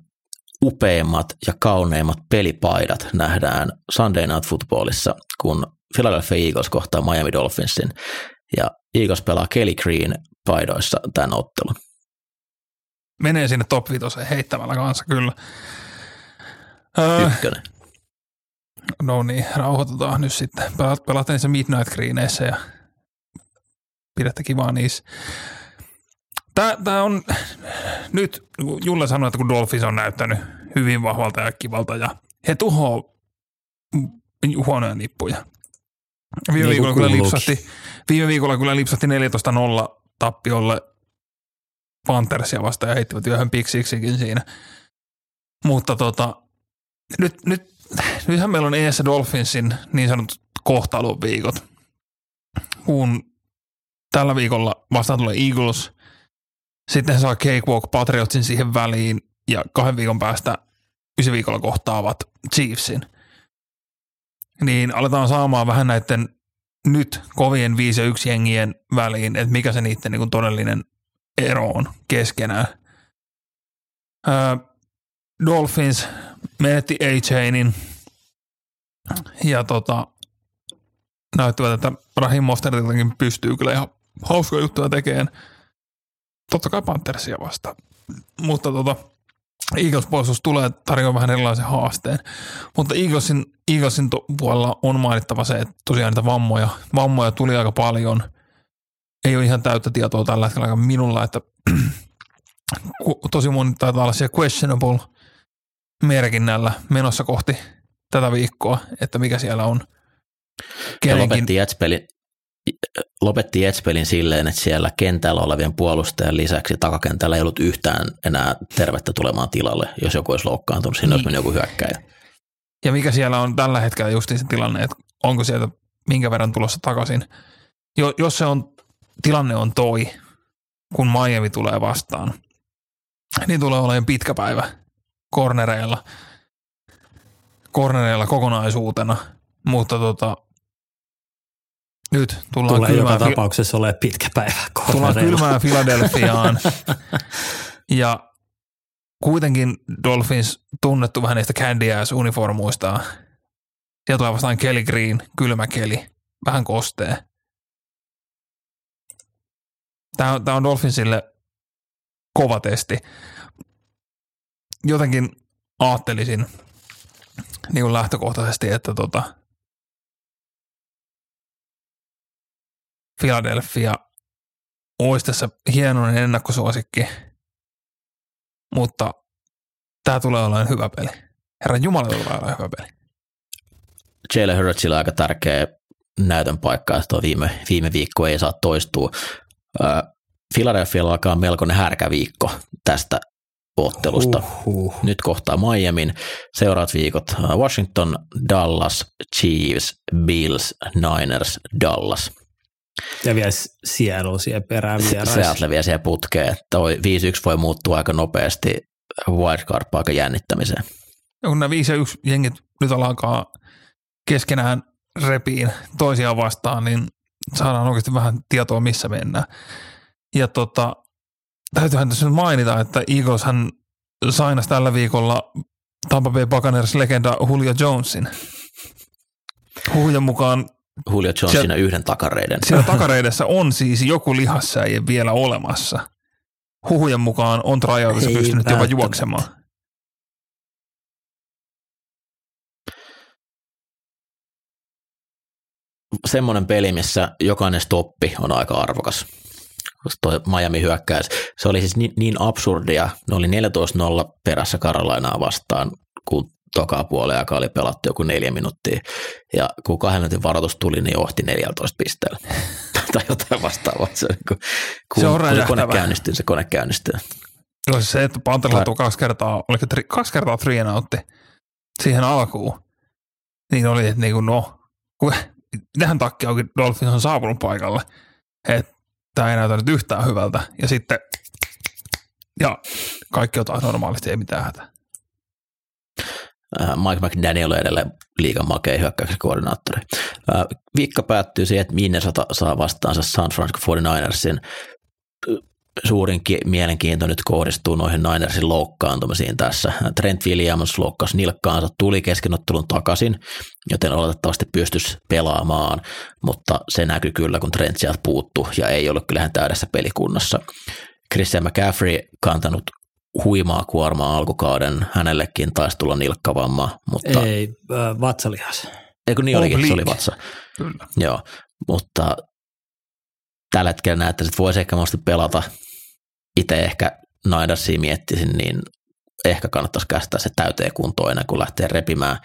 upeimmat ja kauneimmat pelipaidat nähdään Sunday Night Footballissa, kun Philadelphia Eagles kohtaa Miami Dolphinsin ja Eagles pelaa Kelly Green -paidoissa tämän ottelun. Menee sinne top vitoseen heittämällä kanssa, kyllä. Öö, Ykkönen. No niin, rauhoitetaan nyt sitten. Pelataan niissä Midnight Greeneissä ja pidätte kivaa niissä. Tää, tää on nyt, Julle sanoi, että kun Dolphins on näyttänyt hyvin vahvalta ja kivalta ja he tuhoaa huonoja nippuja. Viime, niin viikolla, kyllä lipsahti, viime viikolla kyllä lipsahti neljätoista nolla tappiolle Panthersia vastaan ja heittivät yöhön piksiksikin siinä. Mutta tota, nyt, nyt, nythän meillä on edessä Dolphinsin niin sanotut kohtalon viikot, kun tällä viikolla vastaan tulee Eagles, sitten he saa Cakewalk Patriotsin siihen väliin ja kahden viikon päästä ysi viikolla kohtaavat Chiefsin. Niin aletaan saamaan vähän näiden nyt kovien viisi ja yksi jengien väliin, että mikä se niiden niin kuin todellinen ero on keskenään. Öö, Dolphins menetti A J:n ja tota, näyttävät, että Raheem Mostertiltakin pystyy kyllä ihan hauskoja juttuja tekemään. Totta kai Panthersia vastaan. Mutta tota, Eagles-puolustus tulee tarjoamaan vähän erilaisen haasteen. Mutta Eaglesin, Eaglesin puolella on mainittava se, että tosiaan niitä vammoja, vammoja tuli aika paljon. Ei ole ihan täyttä tietoa tällä hetkellä aika minulla, että tosi moni taitaa olla siellä questionable-merkinnällä menossa kohti tätä viikkoa, että mikä siellä on. Kenenkin... Lopetti Jetspelin, lopetti Jetspelin silleen, että siellä kentällä olevien puolustajan lisäksi takakentällä ei ollut yhtään enää tervettä tulemaan tilalle, jos joku olisi loukkaantunut, sinne olisi mennyt joku hyökkäjä. Ja mikä siellä on tällä hetkellä justiin se tilanne, että onko sieltä minkä verran tulossa takaisin. Jo, jos se on, tilanne on toi, kun Miami tulee vastaan, niin tulee olemaan pitkä päivä kornereilla, kornereilla kokonaisuutena, mutta tota, nyt tullaan tulee kylmää... Tulee joka tapauksessa fi- ole pitkä päivä kornereilla. Tullaan kylmään Philadelphiaan ja kuitenkin Dolphins tunnettu vähän niistä candy ass uniformuistaan. Siellä tulee vastaan Kelly Green, kylmä keli, vähän kostee. Tämä on, tämä on Dolphinsille kova testi. Jotenkin ajattelisin niin kuin lähtökohtaisesti, että tota Philadelphia olisi tässä hienoinen ennakkosuosikki, mutta tämä tulee olemaan hyvä peli. Herran Jumala tulee olemaan hyvä peli. Jalen Hurtsilla on aika tärkeä näytön paikka, että tuo viime, viime viikko ei saa toistua. Philadelphialla alkaa melkoinen härkäviikko tästä ottelusta. Uhuh. Nyt kohtaa Miamin, seuraavat viikot Washington, Dallas, Chiefs, Bills, Niners, Dallas. Ja vielä Seattle siellä perään vieressä. Seattle vielä siellä putkeen. Toi viisi yksi voi muuttua aika nopeasti wildcard-paikan jännittämiseen. Ja kun nämä viisi yksi jengit nyt alkaa keskenään repiin toisiaan vastaan, niin saadaan oikeasti vähän tietoa, missä mennään. Ja tota, täytyyhän tässä nyt mainita, että Eagleshän sainasi tällä viikolla Tampa Bay Buccaneers-legenda Julio Jonesin. Huhujen mukaan... Julio Jones siellä, siinä yhden takareiden. Siinä takareidessä on siis joku lihassäie vielä olemassa. Huhujen mukaan on tryoutissa pystynyt päättä. jopa juoksemaan. Semmoinen peli, missä jokainen stoppi on aika arvokas. Tuo Miami hyökkäys. Se oli siis niin, niin absurdia. Ne oli neljätoista nolla perässä Carolinaa vastaan, kun tokaa puolella aikaa oli pelattu joku neljä minuuttia. Ja kun kahden minuutin varoitus tuli, niin johti neljätoista pisteellä. tai jotain vastaavaa. Se, kun, kun, se on kun se kone käynnistyy, se kone käynnistyy. No se, että Pantherilla tuli kaksi kertaa, oliko tri, kaksi kertaa three and outti siihen alkuun. Niin oli, että niin kuin no... Kun, tähän takia onkin Dolphins on saapunut paikalle, että tämä ei näytä nyt yhtään hyvältä. Ja sitten, ja kaikki on taas normaalisti, ei mitään hätää. Mike McDaniel on edelleen liigan makea hyökkäyksen koordinaattori. Viikka päättyy siihen, että Minnesota saa vastaansa San Francisco forty-ninersin. Suurin mielenkiinto nyt kohdistuu noihin Ninersin loukkaantumisiin tässä. Trent Williams loukkasi nilkkaansa, tuli keskenottelun takaisin, joten oletettavasti pystyisi pelaamaan, mutta se näkyy kyllä, kun Trent sieltä puuttuu ja ei ollut kyllähän täydessä pelikunnassa. Christian McCaffrey kantanut huimaa kuormaa alkukauden, hänellekin taisi tulla nilkkavamma, mutta... Ei, äh, vatsalihas. Eikö niin olikin, se oli vatsa. Kyllä. Joo, mutta tällä hetkellä näyttäisi, että voisi ehkä mahdollisesti pelata. Itse ehkä Ninersia miettisin, niin ehkä kannattaisi käsittää se täyteen kuntoon ennen kuin lähtee repimään.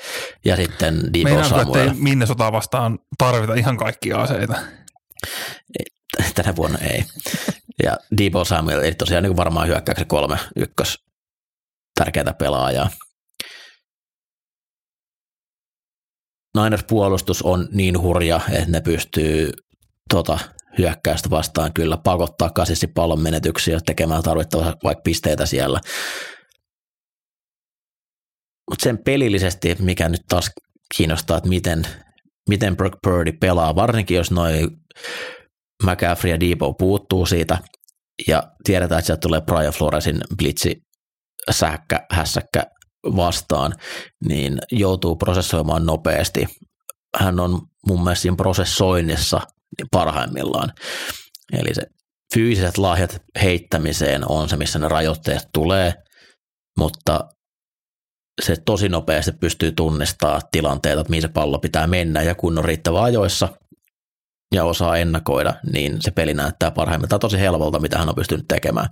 Ja sitten Deebo Samuel. Ei minne sotaa vastaan tarvita ihan kaikkia aseita. Tänä vuonna ei. Ja Deebo Samuel, eli tosiaan niin varmaan hyökkäyksen kolme ykkös tärkeätä pelaajaa. Niners puolustus on niin hurja, että ne pystyy tota, hyökkäystä vastaan kyllä pakottaa kasissi pallon menetyksiä, tekemään tarvittavaa vaikka pisteitä siellä. Mutta sen pelillisesti, mikä nyt taas kiinnostaa, että miten, miten Brock Purdy pelaa, varsinkin jos noi McCaffrey ja Deebo puuttuu siitä ja tiedetään, että sieltä tulee Brian Floresin blitsi, sähäkkä, hässäkkä vastaan, niin joutuu prosessoimaan nopeasti. Hän on mun mielestä siinä prosessoinnissa parhaimmillaan. Eli se fyysiset lahjat heittämiseen on se, missä ne rajoitteet tulee, mutta se tosi nopeasti pystyy tunnistamaan tilanteita, että mihin se pallo pitää mennä, ja kun on riittävän ajoissa ja osaa ennakoida, niin se peli näyttää parhaimmiltaan tosi helpolta, mitä hän on pystynyt tekemään.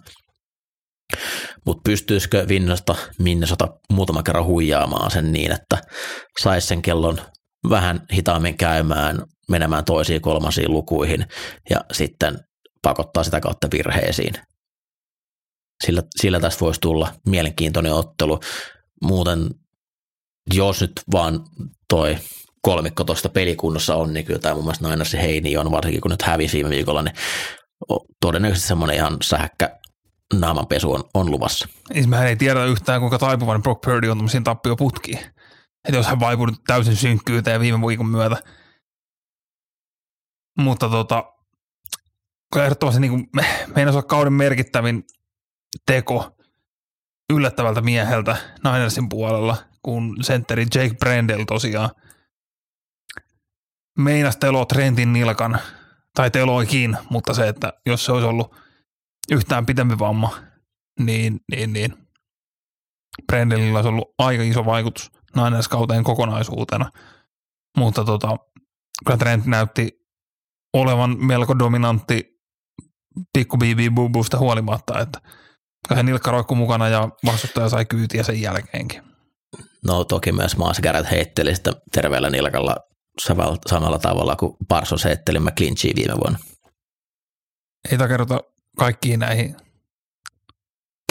Mutta pystyisikö Vinnosta Minnesota muutama kerran huijaamaan sen niin, että saisi sen kellon vähän hitaammin käymään, menemään toisiin kolmansiin lukuihin ja sitten pakottaa sitä kautta virheisiin. Sillä, sillä tästä voisi tulla mielenkiintoinen ottelu. Muuten jos nyt vaan toi kolmikko tuosta pelikunnossa on, niin kyllä tämä mun mielestä Ninersin heini on, varsinkin kun nyt hävisi viime viikolla, niin todennäköisesti semmoinen ihan sähäkkä naamanpesu on, on luvassa. Mehän ei tiedä yhtään, kuinka taipuvainen Brock Purdy on tämmöisiin tappioputkiin. Että jos hän vaipuu täysin synkkyyteen viime viikon myötä. Mutta tota, kyllä ehdottomasti niin meinas olla kauden merkittävin teko yllättävältä mieheltä Ninersin puolella, kun sentteri Jake Brendel tosiaan meinas teloo Trentin nilkan, tai teloikin, mutta se, että jos se olisi ollut yhtään pitempi vamma, niin, niin, niin. Brendelillä olisi ollut aika iso vaikutus Niners-kauteen kokonaisuutena, mutta tota, kyllä Trent näytti olevan melko dominantti pikku B B-bubusta huolimatta, että hän nilkka roikkui mukana ja vastustaja sai kyytiä sen jälkeenkin. No toki myös Maasgarret heitteli sitä terveellä nilkalla samalla tavalla kuin Parsons heitteli McClinchin viime vuonna. Ei takerrota kaikkiin näihin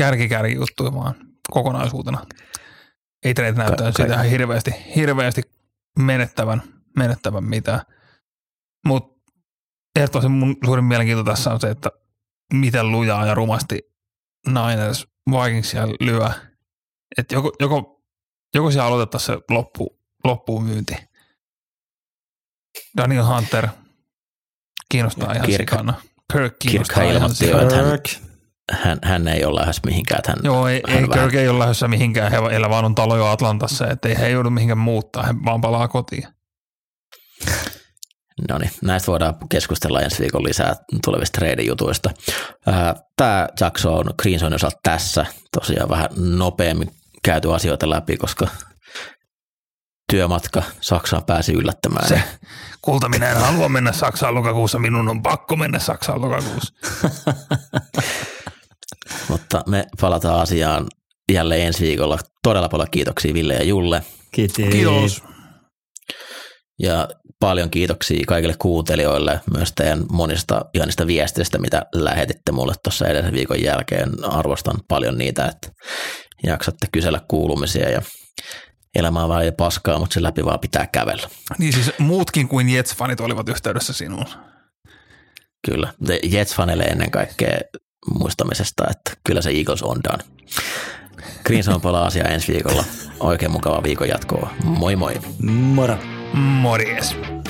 kärki-kärki juttuihin vaan kokonaisuutena. Ei trade näyttänyt Ka- siitä hirveästi, hirveästi menettävän, menettävän mitään. Mutta ehdottomasti mun suurin mielenkiinto tässä on se, että miten lujaa ja rumasti Niners Vikingsia lyö. Että joko, joko, joko siellä aloitettaisiin se loppu, loppuun myynti. Daniel Hunter kiinnostaa ihan sikana. Kirk kiinnostaa ihan hän, hän, hän ei ole lähes mihinkään. Hän, Joo, ei, hän ei vähän... Kirk ei ole lähes mihinkään. Heillä vaan on talo jo Atlantassa, ettei he joudu mihinkään muuttaa. He vaan palaa kotiin. No niin, näistä voidaan keskustella ensi viikon lisää tulevista trade-jutuista. Tämä jakso on Greensonin osalta tässä. Tosiaan vähän nopeammin käyty asioita läpi, koska työmatka Saksaan pääsi yllättämään. Se, kulta, minä en halua mennä Saksaan lokakuussa, minun on pakko mennä Saksaan lokakuussa. Mutta me palataan asiaan jälleen ensi viikolla. Todella paljon kiitoksia Ville ja Julle. Kiitos. Kiitos. Ja paljon kiitoksia kaikille kuuntelijoille myös teidän monista ihanista viesteistä, mitä lähetitte mulle tuossa edellisen viikon jälkeen. Arvostan paljon niitä, että jaksatte kysellä kuulumisia ja elämää vaan ja paskaa, mutta sen läpi vaan pitää kävellä. Niin siis muutkin kuin Jets-fanit olivat yhteydessä sinuun. Kyllä, Jets-fanille ennen kaikkea muistamisesta, että kyllä se Eagles on done. Greenson palaa asiaa ensi viikolla. Oikein mukavaa viikon jatkoa. Moi moi. Moro. Morjes.